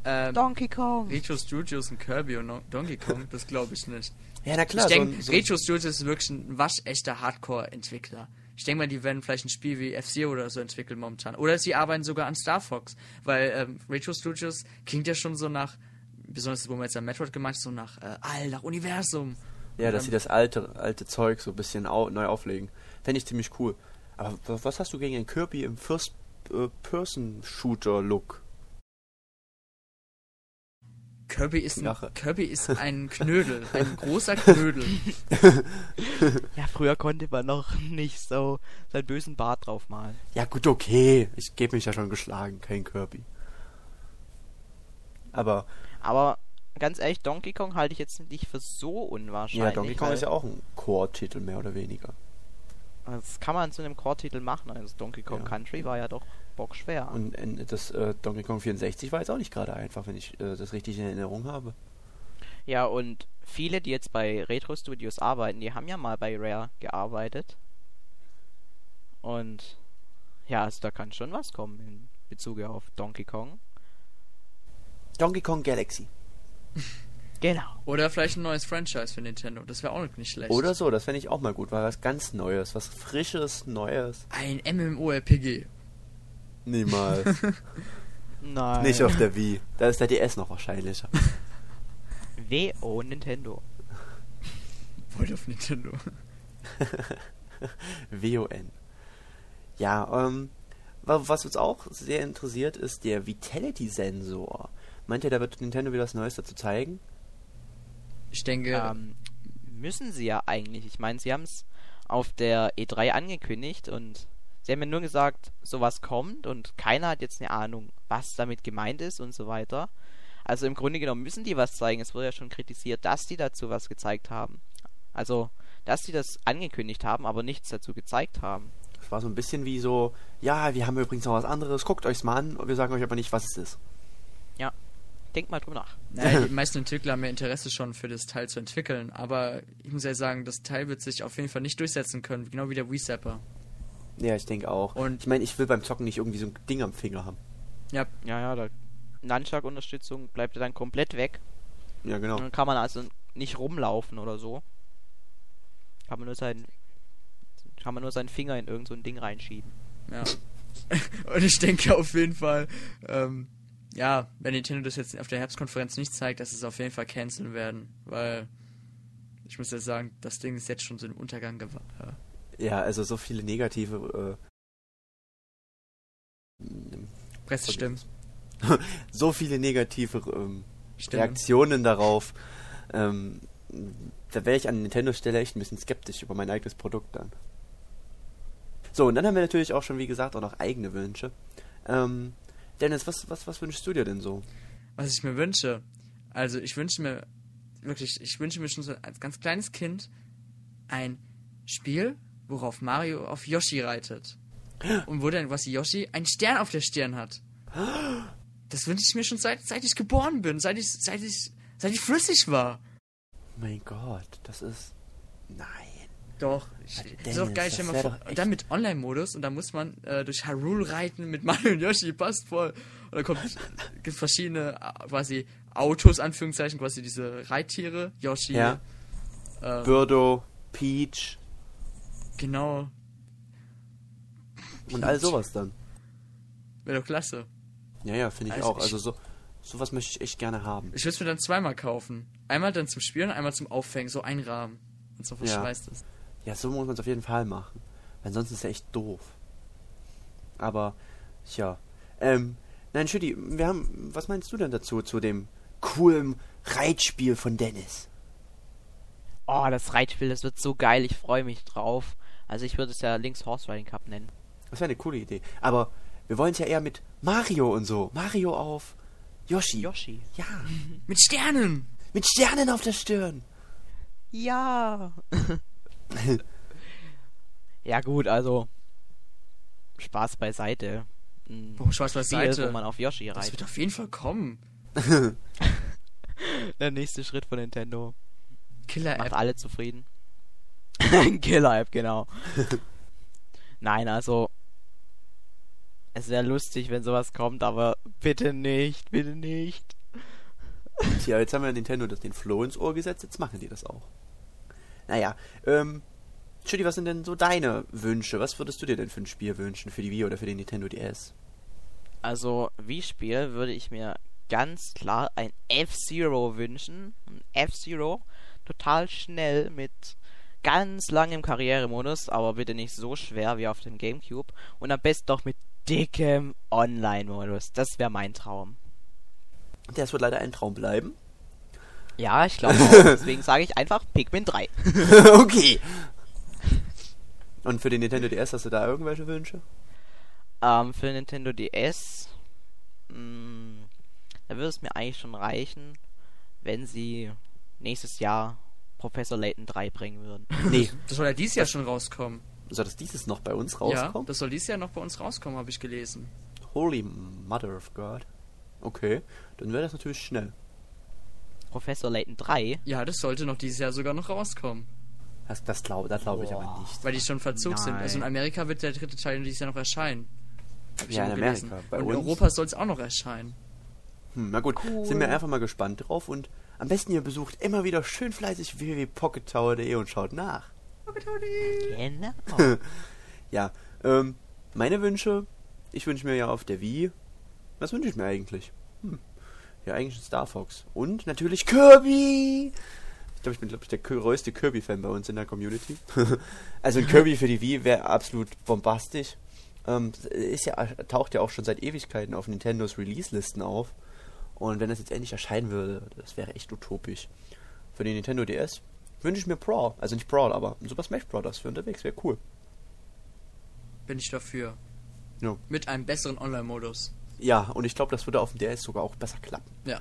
Ähm, Donkey Kong! Retro Studios und Kirby und no- Donkey Kong, das glaube ich nicht. Ja, na klar. Ich denke, so so Retro Studios ist wirklich ein waschechter Hardcore-Entwickler. Ich denke mal, die werden vielleicht ein Spiel wie F-Zero oder so entwickeln momentan. Oder sie arbeiten sogar an Star Fox. Weil ähm, Retro Studios klingt ja schon so nach, besonders wo man jetzt an Metroid gemacht hat, so nach äh, all, nach Universum. Ja, und dass ähm, sie das alte alte Zeug so ein bisschen au- neu auflegen. Fände ich ziemlich cool. Aber was hast du gegen einen Kirby im First-Person-Shooter-Look? Kirby ist, ein, Kirby ist ein Knödel, ein großer Knödel. Ja, früher konnte man noch nicht so seinen bösen Bart draufmalen. Ja gut, okay, ich gebe mich ja schon geschlagen, kein Kirby. Aber... Aber ganz ehrlich, Donkey Kong halte ich jetzt nicht für so unwahrscheinlich. Ja, Donkey Kong ist ja auch ein Core-Titel, mehr oder weniger. Das kann man zu einem Core-Titel machen. Also Donkey Kong ja. Country war ja doch bockschwer. Und das äh, Donkey Kong vierundsechzig war jetzt auch nicht gerade einfach, wenn ich äh, das richtig in Erinnerung habe. Ja, und viele, die jetzt bei Retro Studios arbeiten, die haben ja mal bei Rare gearbeitet. Und ja, also da kann schon was kommen in Bezug auf Donkey Kong. Donkey Kong Galaxy. Genau. Oder vielleicht ein neues Franchise für Nintendo. Das wäre auch nicht schlecht. Oder so, das fände ich auch mal gut, weil was ganz Neues, was Frisches, Neues. Ein MMORPG. Niemals. Nein. Nicht auf der Wii. Da ist der D S noch wahrscheinlicher. W O Nintendo. Wollt auf Nintendo. W O N. Ja, ähm, was uns auch sehr interessiert, ist der Vitality-Sensor. Meint ihr, da wird Nintendo wieder was Neues dazu zeigen? Ich denke, ähm, müssen sie ja eigentlich. Ich meine, sie haben es auf der E drei angekündigt und sie haben ja nur gesagt, sowas kommt und keiner hat jetzt eine Ahnung, was damit gemeint ist und so weiter. Also im Grunde genommen müssen die was zeigen. Es wurde ja schon kritisiert, dass die dazu was gezeigt haben. Also, dass die das angekündigt haben, aber nichts dazu gezeigt haben. Das war so ein bisschen wie so, ja, wir haben übrigens noch was anderes, guckt euch's mal an und wir sagen euch aber nicht, was es ist. Ja. Denkt mal drüber nach. Naja, die meisten Entwickler haben ja Interesse schon für das Teil zu entwickeln, aber ich muss ja sagen, das Teil wird sich auf jeden Fall nicht durchsetzen können, genau wie der Wii Zapper. Ja, ich denke auch. Und ich meine, ich will beim Zocken nicht irgendwie so ein Ding am Finger haben. Ja, ja, ja, da Nunchuck-Unterstützung bleibt ja dann komplett weg. Ja, genau. Dann kann man also nicht rumlaufen oder so. Kann man nur seinen, kann man nur seinen Finger in irgend so ein Ding reinschieben. Ja. Und ich denke auf jeden Fall, ähm, ja, wenn Nintendo das jetzt auf der Herbstkonferenz nicht zeigt, dass es auf jeden Fall canceln werden, weil ich muss ja sagen, das Ding ist jetzt schon so im Untergang geworden. Ja. ja, also so viele negative äh, Pressestimmen. So viele negative ähm, Reaktionen darauf. Ähm, da wäre ich an Nintendo Stelle echt ein bisschen skeptisch über mein eigenes Produkt dann. So, und dann haben wir natürlich auch schon, wie gesagt, auch noch eigene Wünsche. Ähm, Dennis, was, was, was wünschst du dir denn so? Was ich mir wünsche? Also ich wünsche mir, wirklich, ich wünsche mir schon so als ganz kleines Kind ein Spiel, worauf Mario auf Yoshi reitet. Und wo dann was Yoshi einen Stern auf der Stirn hat. Das wünsche ich mir schon seit, seit ich geboren bin, seit ich, seit ich, seit ich flüssig war. Mein Gott, das ist... Nein. Doch, ich, Dennis, das ist doch geil, stell mal vor. Und dann mit Online-Modus und dann muss man äh, durch Hyrule reiten mit Mario und Yoshi, passt voll. Und dann kommt gibt's verschiedene äh, quasi Autos, Anführungszeichen, quasi diese Reittiere, Yoshi. Ja. Ähm, Birdo, Peach. Genau. Peach. Und all sowas dann. Wäre doch klasse. Ja, ja, finde ich also auch. Ich, also so sowas möchte ich echt gerne haben. Ich würde es mir dann zweimal kaufen. Einmal dann zum Spielen, einmal zum Aufhängen, so ein Rahmen. Und so verschweißt es. Ja. Ja, so muss man es auf jeden Fall machen. Ansonsten ist es ja echt doof. Aber, tja. Ähm, nein, Schütti, wir haben, was meinst du denn dazu, zu dem coolen Reitspiel von Dennis? Oh, das Reitspiel, das wird so geil, ich freue mich drauf. Also ich würde es ja links Horse Riding Cup nennen. Das wäre eine coole Idee. Aber wir wollen es ja eher mit Mario und so. Mario auf Yoshi. Yoshi. Ja. Mit Sternen. Mit Sternen auf der Stirn. Ja. Ja gut, also Spaß beiseite. Oh, Spaß beiseite, wo man auf Yoshi reitet. Das wird auf jeden Fall kommen. Der nächste Schritt von Nintendo. Killer-App. Macht alle zufrieden. Killer-App, genau. Nein, also es wäre lustig, wenn sowas kommt, aber bitte nicht, bitte nicht. Tja, jetzt haben wir Nintendo das den Floh ins Ohr gesetzt, jetzt machen die das auch. Naja, ähm, Judy, was sind denn so deine Wünsche? Was würdest du dir denn für ein Spiel wünschen? Für die Wii oder für den Nintendo D S? Also, Wii-Spiel würde ich mir ganz klar ein F-Zero wünschen. Ein F-Zero, total schnell mit ganz langem Karrieremodus, aber bitte nicht so schwer wie auf dem Gamecube. Und am besten doch mit dickem Online-Modus. Das wäre mein Traum. Das wird leider ein Traum bleiben. Ja, ich glaube auch. Deswegen sage ich einfach Pikmin drei. Okay. Und für den Nintendo D S, hast du da irgendwelche Wünsche? Ähm, für den Nintendo D S... Mh, da würde es mir eigentlich schon reichen, wenn sie nächstes Jahr Professor Layton drei bringen würden. Nee, das soll ja dieses Jahr schon rauskommen. Soll das dieses noch bei uns rauskommen? Ja, das soll dieses Jahr noch bei uns rauskommen, habe ich gelesen. Holy Mother of God. Okay, dann wäre das natürlich schnell. Professor Layton drei? Ja, das sollte noch dieses Jahr sogar noch rauskommen. Das, das glaube das glaub ich aber nicht. Weil die schon verzögert sind. Also in Amerika wird der dritte Teil dieses Jahr noch erscheinen. Hab ich ja, in Amerika. Gelesen. Bei und in Europa soll es auch noch erscheinen. Hm, na gut, cool. Sind wir einfach mal gespannt drauf. Und am besten ihr besucht immer wieder schön fleißig w w w punkt pocket tower punkt d e und schaut nach. Pocket Tower punkt d e Genau. Ja, ähm, meine Wünsche. Ich wünsche mir ja auf der Wii. Was wünsche ich mir eigentlich? Hm. Ja, eigentlich ein Star Fox. Und natürlich Kirby! Ich glaube, ich bin, glaube ich, der größte Kirby-Fan bei uns in der Community. Also ein Kirby für die Wii wäre absolut bombastisch. Ähm, ist ja, taucht ja auch schon seit Ewigkeiten auf Nintendos Release-Listen auf. Und wenn das jetzt endlich erscheinen würde, das wäre echt utopisch. Für den Nintendo D S wünsche ich mir Brawl. Also nicht Brawl, aber ein Super Smash Bros. Für unterwegs wäre cool. Bin ich dafür. Ja. Mit einem besseren Online-Modus. Ja, und ich glaube, das würde auf dem D S sogar auch besser klappen. Ja.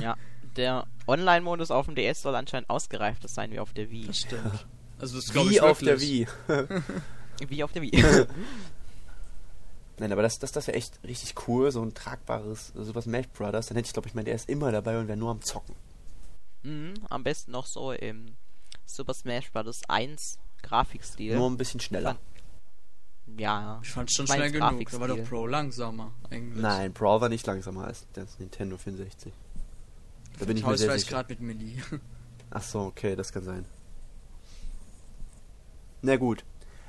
Ja. Der Online-Modus auf dem D S soll anscheinend ausgereifter sein wie auf der Wii. Das stimmt. Ja. Also das glaube ich wirklich. Wie auf der Wii. Wie auf der Wii. Nein, aber das, das, das wäre echt richtig cool, so ein tragbares Super Smash Brothers. Dann hätte ich, glaube ich, mein D S immer dabei und wäre nur am Zocken. Mhm, am besten noch so im Super Smash Brothers eins Grafikstil. Nur ein bisschen schneller. Fand, ja. Ich fand schon schnell genug. Da war doch Pro langsamer eigentlich. Nein, Pro war nicht langsamer als das Nintendo vierundsechzig. Da bin ich mir sehr sicher. Gerade mit Mini. Ach so, okay, das kann sein. Na gut.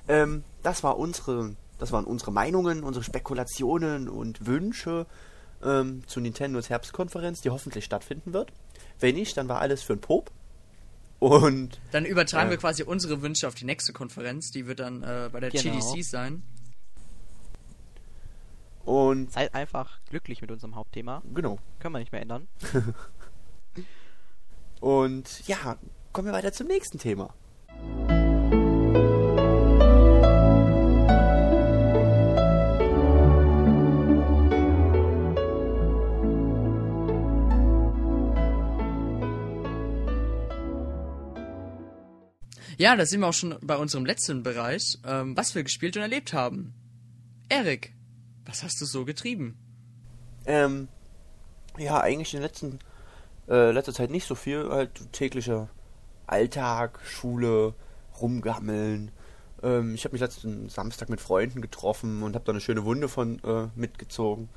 Ähm, das war unsere, das waren unsere Meinungen, unsere Spekulationen und Wünsche ähm, zu Nintendos Herbstkonferenz, die hoffentlich stattfinden wird. Wenn nicht, dann war alles für ein Pop. Und dann übertragen äh, wir quasi unsere Wünsche auf die nächste Konferenz, die wird dann äh, bei der genau. G D C sein. Und seid einfach glücklich mit unserem Hauptthema. Genau. Können wir nicht mehr ändern. Und ja, kommen wir weiter zum nächsten Thema. Ja, da sind wir auch schon bei unserem letzten Bereich, ähm, was wir gespielt und erlebt haben. Erik, was hast du so getrieben? Ähm, ja, eigentlich in den letzten Äh, letzter Zeit nicht so viel, halt täglicher Alltag, Schule, rumgammeln. Ähm, ich habe mich letzten Samstag mit Freunden getroffen und habe da eine schöne Wunde von äh, mitgezogen,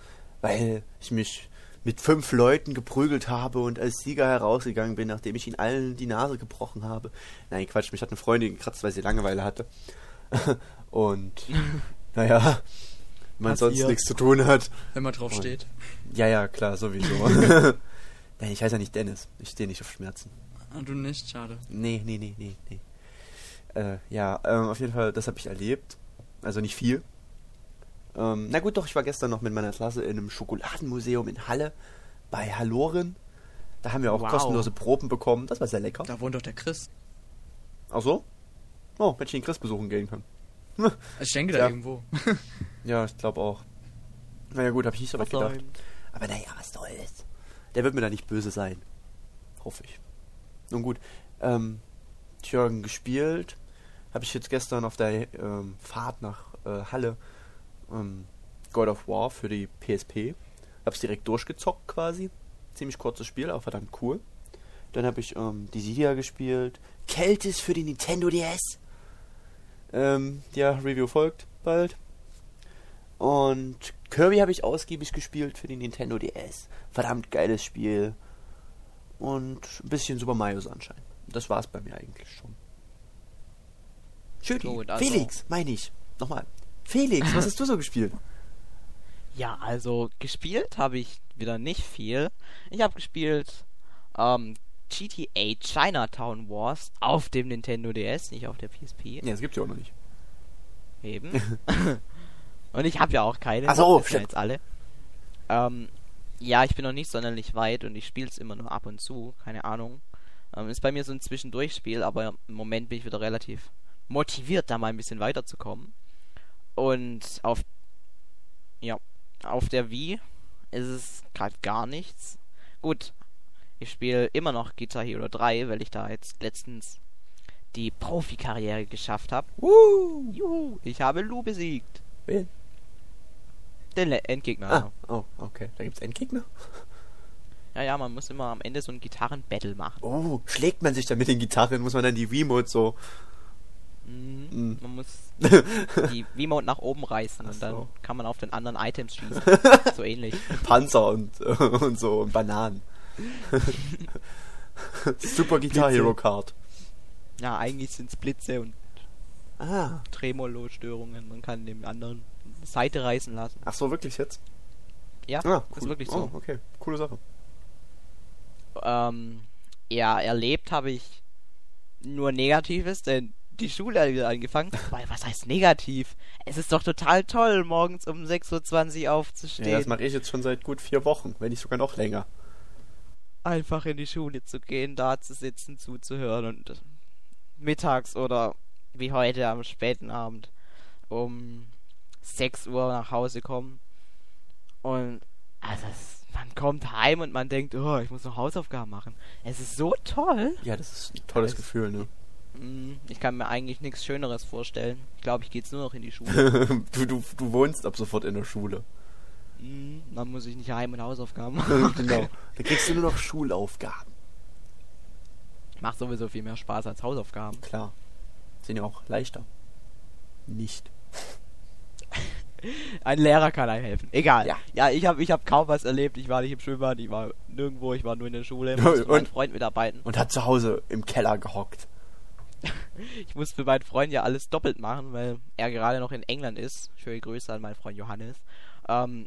weil ich mich mit fünf Leuten geprügelt habe und als Sieger herausgegangen bin, nachdem ich ihnen allen die Nase gebrochen habe. Nein, Quatsch, mich hat eine Freundin gekratzt, weil sie Langeweile hatte. Und, naja, wenn man sonst nichts zu tun hat. Wenn man drauf und, steht. Ja, ja, klar, sowieso. Ich heiße ja nicht Dennis. Ich stehe nicht auf Schmerzen. Ah, du nicht? Schade. Nee, nee, nee, nee, nee. Äh, ja, ähm, auf jeden Fall, das habe ich erlebt. Also nicht viel. Ähm, na gut, doch, ich war gestern noch mit meiner Klasse in einem Schokoladenmuseum in Halle bei Halloren. Da haben wir auch wow. kostenlose Proben bekommen. Das war sehr lecker. Da wohnt doch der Chris. Ach so? Oh, hätte ich den Chris besuchen gehen können. Hm. Ich denke ja. Da irgendwo. Ja, ich glaube auch. Na ja gut, habe ich nicht so weit gedacht. Sein. Aber naja, was soll's. Der wird mir da nicht böse sein. Hoffe ich. Nun gut. Ähm, Jürgen gespielt. Habe ich jetzt gestern auf der ähm, Fahrt nach äh, Halle ähm, God of War für die P S P. Hab's direkt durchgezockt quasi. Ziemlich kurzes Spiel, aber verdammt cool. Dann habe ich ähm, die Sidia gespielt. Keltis für die Nintendo D S. Ähm, ja, Review folgt bald. Und Kirby habe ich ausgiebig gespielt für die Nintendo D S. Verdammt geiles Spiel. Und ein bisschen Super Mario Sunshine. Das war's bei mir eigentlich schon. Schön. Gut, also. Felix, meine ich. Nochmal. Felix, was hast du so gespielt? Ja, also gespielt habe ich wieder nicht viel. Ich habe gespielt ähm, G T A Chinatown Wars auf dem Nintendo D S, nicht auf der P S P. Ja, das gibt's ja auch noch nicht. Eben. Und ich habe ja auch keine. Ach so, ja jetzt alle. Ähm, ja, ich bin noch nicht sonderlich weit und ich spiele es immer nur ab und zu. Keine Ahnung. Ähm, ist bei mir so ein Zwischendurchspiel, aber im Moment bin ich wieder relativ motiviert, da mal ein bisschen weiterzukommen. Und auf ja, auf der Wii ist es gerade gar nichts. Gut, ich spiele immer noch Guitar Hero drei, weil ich da jetzt letztens die Profikarriere geschafft habe. Woo! Juhu! Ich habe Lou besiegt. Wen? Den Le- Endgegner. Ah, oh, okay. Da gibt's Endgegner? Ja, ja, man muss immer am Ende so ein Gitarren-Battle machen. Oh, schlägt man sich dann mit den Gitarren? Muss man dann die Wiimote so... Mhm, mhm. Man muss die Wiimote nach oben reißen. Ach, und dann so kann man auf den anderen Items schießen. So ähnlich. Panzer und, und so und Bananen. Super Guitar Hero Kart. Ja, eigentlich sind es Blitze und ah. Tremolo-Störungen. Man kann den anderen Seite reißen lassen. Ach so, wirklich jetzt? Ja, ah, cool. Ist wirklich so. Oh, okay, coole Sache. Ähm, ja, erlebt habe ich nur Negatives, denn die Schule hat wieder angefangen. Weil, was heißt negativ? Es ist doch total toll, morgens um sechs Uhr zwanzig aufzustehen. Ja, das mache ich jetzt schon seit gut vier Wochen, wenn nicht sogar noch länger. Einfach in die Schule zu gehen, da zu sitzen, zuzuhören und mittags oder wie heute am späten Abend um sechs Uhr nach Hause kommen. Und also es, man kommt heim und man denkt, oh, ich muss noch Hausaufgaben machen. Es ist so toll. Ja, das ist ein tolles also, Gefühl, ne? Ich kann mir eigentlich nichts Schöneres vorstellen. Ich glaube, ich gehe jetzt nur noch in die Schule. du, du, du wohnst ab sofort in der Schule. Dann muss ich nicht Heim- und Hausaufgaben machen. Genau. Dann kriegst du nur noch Schulaufgaben. Macht sowieso viel mehr Spaß als Hausaufgaben. Klar. Sind ja auch leichter. Nicht. Ein Lehrer kann einem helfen. Egal. Ja, ja ich habe ich hab kaum was erlebt. Ich war nicht im Schwimmbad, ich war nirgendwo, ich war nur in der Schule. Ich musste für meinen Freund mitarbeiten. Und hat zu Hause im Keller gehockt. Ich muss für meinen Freund ja alles doppelt machen, weil er gerade noch in England ist. Schöne Grüße an meinen Freund Johannes. Ähm,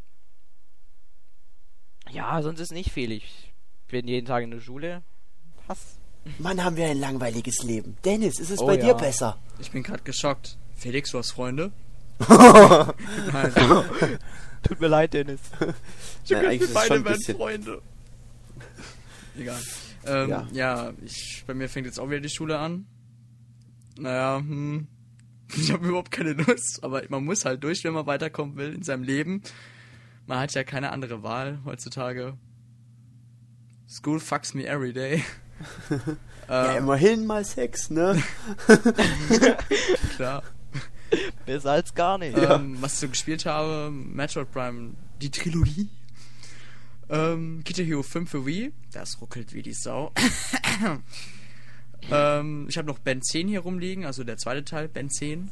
ja, sonst ist nicht viel. Ich bin jeden Tag in der Schule. Was? Mann, haben wir ein langweiliges Leben. Dennis, ist es oh, bei ja. dir besser? Ich bin gerade geschockt. Felix, du hast Freunde? Nein. Tut mir leid, Dennis. Ich bin beide schon mein bisschen... Freunde. Egal. Ähm, ja, ja ich, bei mir fängt jetzt auch wieder die Schule an. Naja, hm. Ich habe überhaupt keine Lust, aber man muss halt durch, wenn man weiterkommen will in seinem Leben. Man hat ja keine andere Wahl heutzutage. School fucks me every day. ähm, ja, immerhin mal Sex, ne? Klar. Besser als gar nicht. Ähm, ja. Was ich so gespielt habe, Metroid Prime, die Trilogie. Ähm, Guitar Hero fünf für Wii. Das ruckelt wie die Sau. Ähm, ich habe noch Ben zehn hier rumliegen, also der zweite Teil, Ben zehn.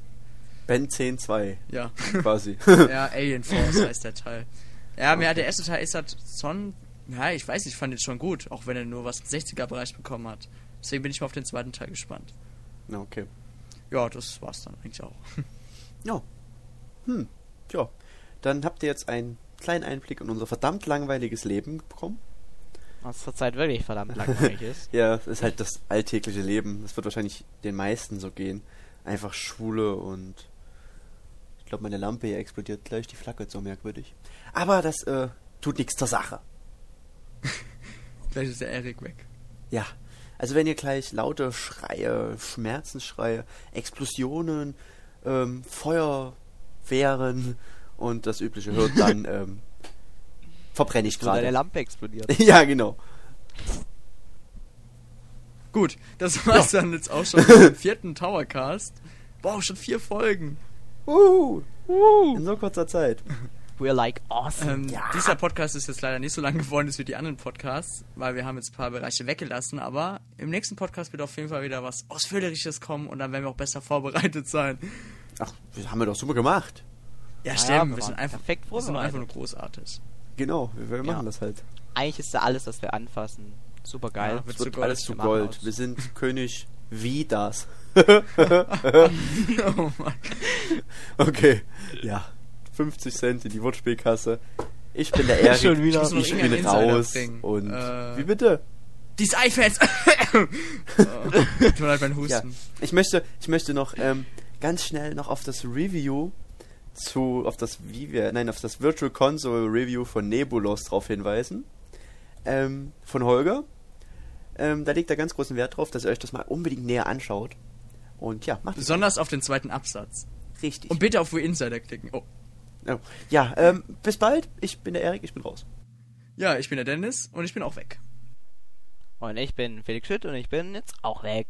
Ben zehn zwei. Ja. Quasi. Ja, Alien Force heißt der Teil. Ja, mir okay. Der erste Teil ist halt schon, ja, ich weiß nicht, ich fand ihn schon gut, auch wenn er nur was im sechziger-Bereich bekommen hat. Deswegen bin ich mal auf den zweiten Teil gespannt. Na, okay. Ja, das war's dann eigentlich auch. Ja. Hm. Ja. Dann habt ihr jetzt einen kleinen Einblick in unser verdammt langweiliges Leben bekommen. Was zurzeit wirklich verdammt langweilig ist. Ja, das ist halt das alltägliche Leben. Das wird wahrscheinlich den meisten so gehen. Einfach Schule und... Ich glaube, meine Lampe hier explodiert gleich. Die flackert so merkwürdig. Aber das äh, tut nichts zur Sache. Gleich ist der Erik weg. Ja, also wenn ihr gleich laute Schreie, Schmerzensschreie, Explosionen, ähm, Feuerwehren und das Übliche hört, dann... Ähm, verbrenne ich gerade. Deine Lampe explodiert. Ja, genau. Gut, das war's ja. Dann jetzt auch schon im vierten Towercast. Wow, schon vier Folgen. Uhu, uhu. In so kurzer Zeit. We're like awesome. Ähm, ja. Dieser Podcast ist jetzt leider nicht so lang geworden wie die anderen Podcasts, weil wir haben jetzt ein paar Bereiche weggelassen, aber im nächsten Podcast wird auf jeden Fall wieder was Ausführliches kommen und dann werden wir auch besser vorbereitet sein. Ach, das haben wir doch super gemacht. Ja, stimmt. Ja, wir sind einfach perfekt vorbereitet. Wir sind einfach nur großartig. Genau, wir machen ja. das halt. Eigentlich ist da alles, was wir anfassen, super geil. Ja, wird zu Gold, alles zu Gold. Aus. Wir sind König wie das. Oh Mann. Okay, ja. fünfzig Cent in die Wortspielkasse. Ich bin der Erik. Schon wieder. Ich, ich bin raus. Und äh, wie bitte? Die Seifels. Tut mir leid, mein Husten. Ja. Ich möchte, ich möchte noch ähm, ganz schnell noch auf das Review. Zu, auf das wie wir, nein, auf das Virtual Console Review von Nebulos drauf hinweisen. Ähm, von Holger. Ähm, da legt er ganz großen Wert drauf, dass ihr euch das mal unbedingt näher anschaut. Und ja, macht besonders auf den zweiten Absatz. Richtig. Und bitte auf Wii Insider klicken. Oh. Oh. Ja, ähm, bis bald. Ich bin der Erik, ich bin raus. Ja, ich bin der Dennis und ich bin auch weg. Und ich bin Felix Schütt und ich bin jetzt auch weg.